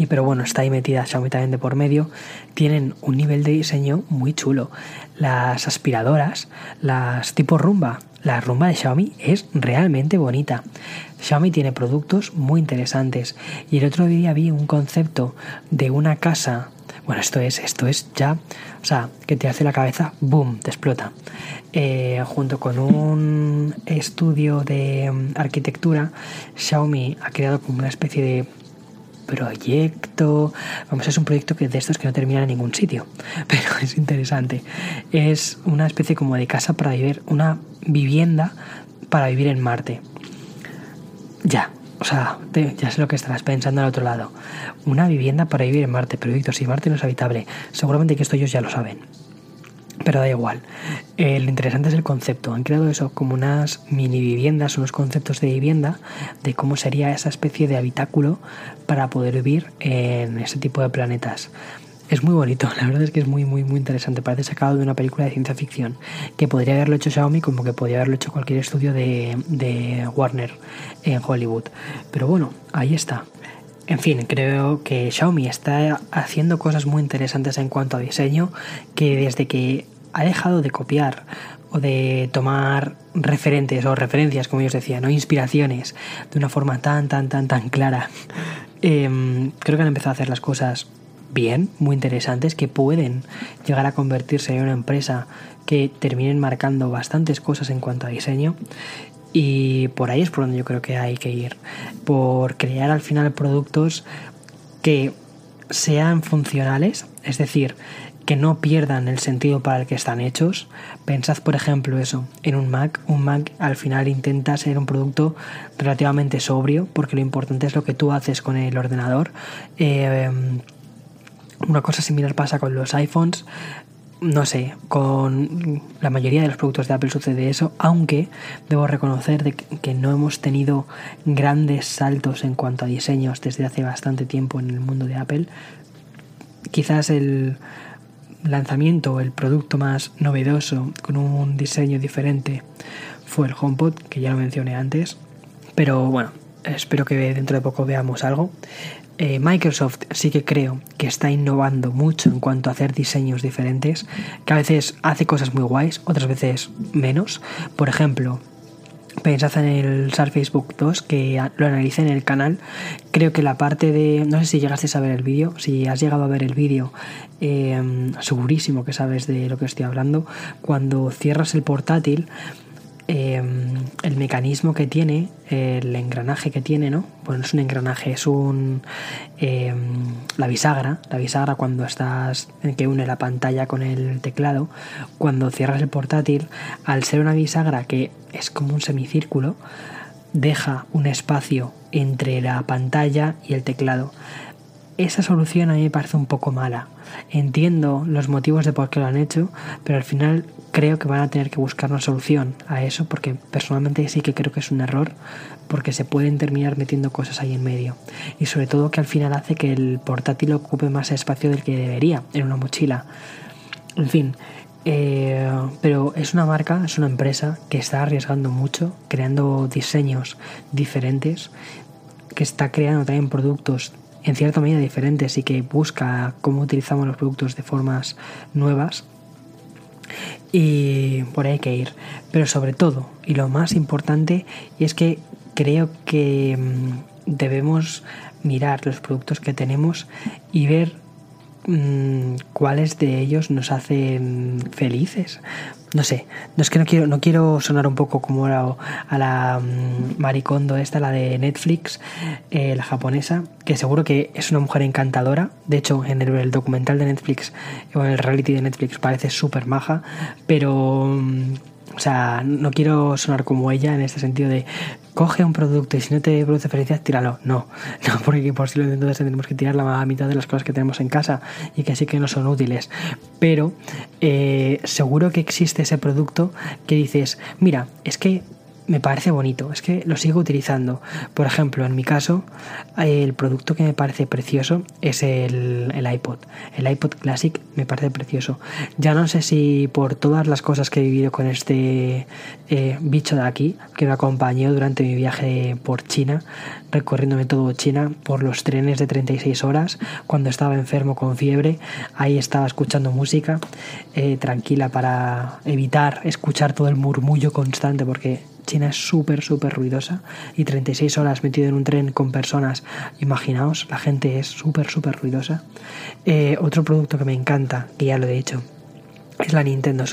Pero bueno, está ahí metida Xiaomi también de por medio. Tienen un nivel de diseño muy chulo. Las aspiradoras, las tipo Rumba. La Rumba de Xiaomi es realmente bonita. Xiaomi tiene productos muy interesantes. Y el otro día vi un concepto de una casa. Bueno, esto es ya, o sea, que te hace la cabeza, boom, te explota. Junto con un estudio de arquitectura, Xiaomi ha creado como una especie de proyecto, vamos, es un proyecto que de estos que no terminan en ningún sitio, pero es interesante. Es una especie como de casa para vivir, una vivienda para vivir en Marte. Ya, o sea, ya sé lo que estarás pensando al otro lado. Una vivienda para vivir en Marte, pero Víctor, si Marte no es habitable, seguramente que esto ellos ya lo saben. Pero da igual, lo interesante es el concepto. Han creado eso como unas mini viviendas, unos conceptos de vivienda, de cómo sería esa especie de habitáculo para poder vivir en este tipo de planetas. Es muy bonito, la verdad es que es muy muy muy interesante. Parece sacado de una película de ciencia ficción, que podría haberlo hecho Xiaomi, como que podría haberlo hecho cualquier estudio de Warner en Hollywood. Pero bueno, ahí está. En fin, creo que Xiaomi está haciendo cosas muy interesantes en cuanto a diseño, que desde que ha dejado de copiar o de tomar referentes o referencias, como ellos decían, o inspiraciones, de una forma tan clara, creo que han empezado a hacer las cosas bien, muy interesantes, que pueden llegar a convertirse en una empresa que terminen marcando bastantes cosas en cuanto a diseño. Y por ahí es por donde yo creo que hay que ir, por crear al final productos que sean funcionales, es decir, que no pierdan el sentido para el que están hechos. Pensad, por ejemplo, eso, en un Mac al final intenta ser un producto relativamente sobrio, porque lo importante es lo que tú haces con el ordenador. Una cosa similar pasa con los iPhones. No sé, con la mayoría de los productos de Apple sucede eso, aunque debo reconocer que no hemos tenido grandes saltos en cuanto a diseños desde hace bastante tiempo en el mundo de Apple. Quizás lanzamiento, el producto más novedoso con un diseño diferente fue el HomePod, que ya lo mencioné antes, pero bueno, espero que dentro de poco veamos algo. Microsoft sí que creo que está innovando mucho en cuanto a hacer diseños diferentes, que a veces hace cosas muy guays, otras veces menos. Por ejemplo, pensad en el Surface Book 2, que lo analicé en el canal. Creo que la parte de... no sé si llegasteis a ver el vídeo. Si has llegado a ver el vídeo, segurísimo que sabes de lo que estoy hablando. Cuando cierras el portátil, el mecanismo que tiene, el engranaje que tiene, ¿no? Bueno, es un engranaje, es un... la bisagra cuando estás... que une la pantalla con el teclado. Cuando cierras el portátil, al ser una bisagra que es como un semicírculo, deja un espacio entre la pantalla y el teclado. Esa solución a mí me parece un poco mala. Entiendo los motivos de por qué lo han hecho, pero al final creo que van a tener que buscar una solución a eso, porque personalmente sí que creo que es un error, porque se pueden terminar metiendo cosas ahí en medio. Y sobre todo que al final hace que el portátil ocupe más espacio del que debería en una mochila. En fin, pero es una marca, es una empresa que está arriesgando mucho, creando diseños diferentes, que está creando también productos en cierta medida diferentes y que busca cómo utilizamos los productos de formas nuevas, y por ahí hay que ir. Pero sobre todo, y lo más importante, es que creo que debemos mirar los productos que tenemos y ver cuáles de ellos nos hacen felices. No sé, no es que no quiero sonar un poco como a la Marie Kondo esta, la de Netflix, la japonesa, que seguro que es una mujer encantadora. De hecho, en el documental de Netflix o en el reality de Netflix parece súper maja, pero o sea, no quiero sonar como ella en este sentido de coge un producto y si no te produce felicidad, tíralo. No, porque por si lo entonces tendremos que tirar la mitad de las cosas que tenemos en casa y que sí que no son útiles. Pero seguro que existe ese producto que dices, mira, es que me parece bonito, es que lo sigo utilizando. Por ejemplo, en mi caso, el producto que me parece precioso es el iPod. El iPod Classic me parece precioso. Ya no sé si por todas las cosas que he vivido con este bicho de aquí, que me acompañó durante mi viaje por China, recorriéndome todo China, por los trenes de 36 horas, cuando estaba enfermo con fiebre, ahí estaba escuchando música tranquila para evitar escuchar todo el murmullo constante, porque China es súper, súper ruidosa, y 36 horas metido en un tren con personas, imaginaos, la gente es súper, súper ruidosa. Otro producto que me encanta, que ya lo he dicho, es la Nintendo,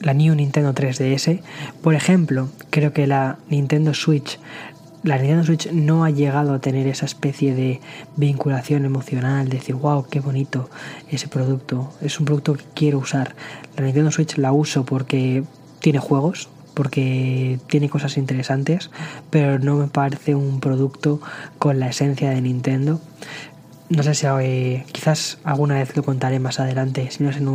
la New Nintendo 3DS. Por ejemplo, creo que la Nintendo Switch no ha llegado a tener esa especie de vinculación emocional, de decir, wow, qué bonito ese producto, es un producto que quiero usar. La Nintendo Switch la uso porque tiene juegos, porque tiene cosas interesantes, pero no me parece un producto con la esencia de Nintendo. No sé si quizás alguna vez lo contaré más adelante, si no es en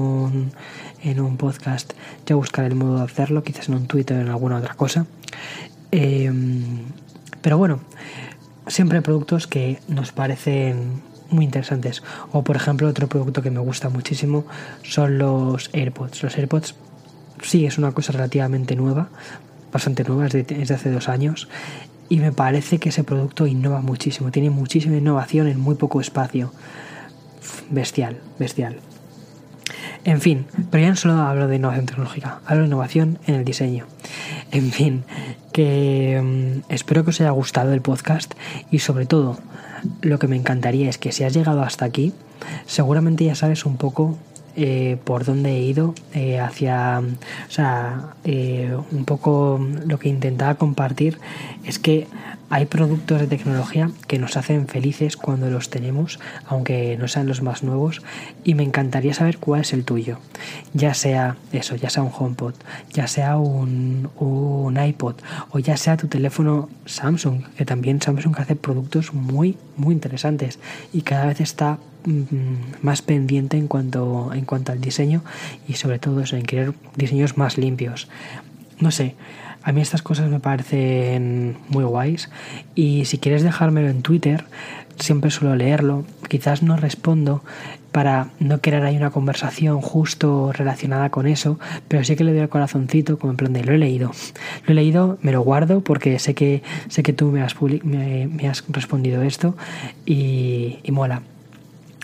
un podcast, ya buscaré el modo de hacerlo, quizás en un Twitter o en alguna otra cosa. Pero bueno, siempre hay productos que nos parecen muy interesantes. O por ejemplo, otro producto que me gusta muchísimo son los AirPods. Los AirPods sí, es una cosa relativamente nueva, bastante nueva, es de hace 2 años, y me parece que ese producto innova muchísimo, tiene muchísima innovación en muy poco espacio. Bestial. En fin, pero ya no solo hablo de innovación tecnológica, hablo de innovación en el diseño. En fin, que espero que os haya gustado el podcast, y sobre todo, lo que me encantaría es que si has llegado hasta aquí, seguramente ya sabes un poco por dónde he ido, un poco lo que intentaba compartir es que hay productos de tecnología que nos hacen felices cuando los tenemos, aunque no sean los más nuevos, y me encantaría saber cuál es el tuyo. Ya sea un HomePod, ya sea un iPod, o ya sea tu teléfono Samsung, que también Samsung hace productos muy, muy interesantes y cada vez está más pendiente en cuanto al diseño, y sobre todo eso, en querer diseños más limpios. No sé, a mí estas cosas me parecen muy guays, y si quieres dejármelo en Twitter, siempre suelo leerlo, quizás no respondo para no crear ahí una conversación justo relacionada con eso, pero sí que le doy el corazoncito como en plan de lo he leído, me lo guardo porque sé que tú me has respondido esto y mola.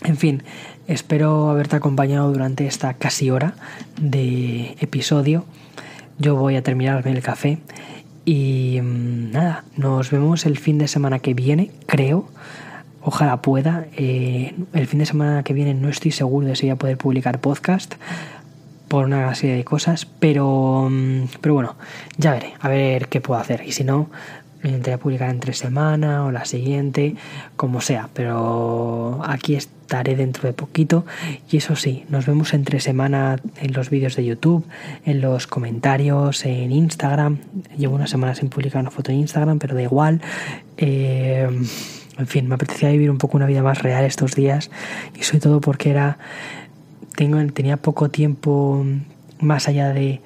En fin, espero haberte acompañado durante esta casi hora de episodio. Yo voy a terminarme el café y nada, nos vemos el fin de semana que viene, creo. Ojalá pueda. El fin de semana que viene no estoy seguro de si voy a poder publicar podcast por una serie de cosas, pero bueno, ya veré, a ver qué puedo hacer. Y si no, lo intentaré publicar entre semana o la siguiente, como sea. Pero aquí estaré dentro de poquito. Y eso sí, nos vemos entre semana en los vídeos de YouTube, en los comentarios, en Instagram. Llevo una semana sin publicar una foto en Instagram, pero da igual. En fin, me apetecía vivir un poco una vida más real estos días y sobre todo porque tenía poco tiempo más allá de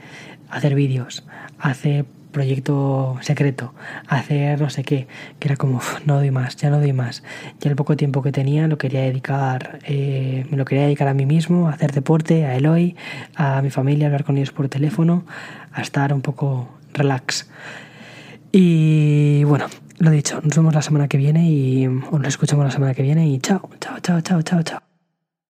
hacer vídeos, hacer proyecto secreto, hacer no sé qué, que era como no doy más. Ya el poco tiempo que tenía me lo quería dedicar a mí mismo, a hacer deporte, a Eloy, a mi familia, a hablar con ellos por teléfono, a estar un poco relax. Y bueno, lo dicho, nos vemos la semana que viene y nos escuchamos la semana que viene y chao.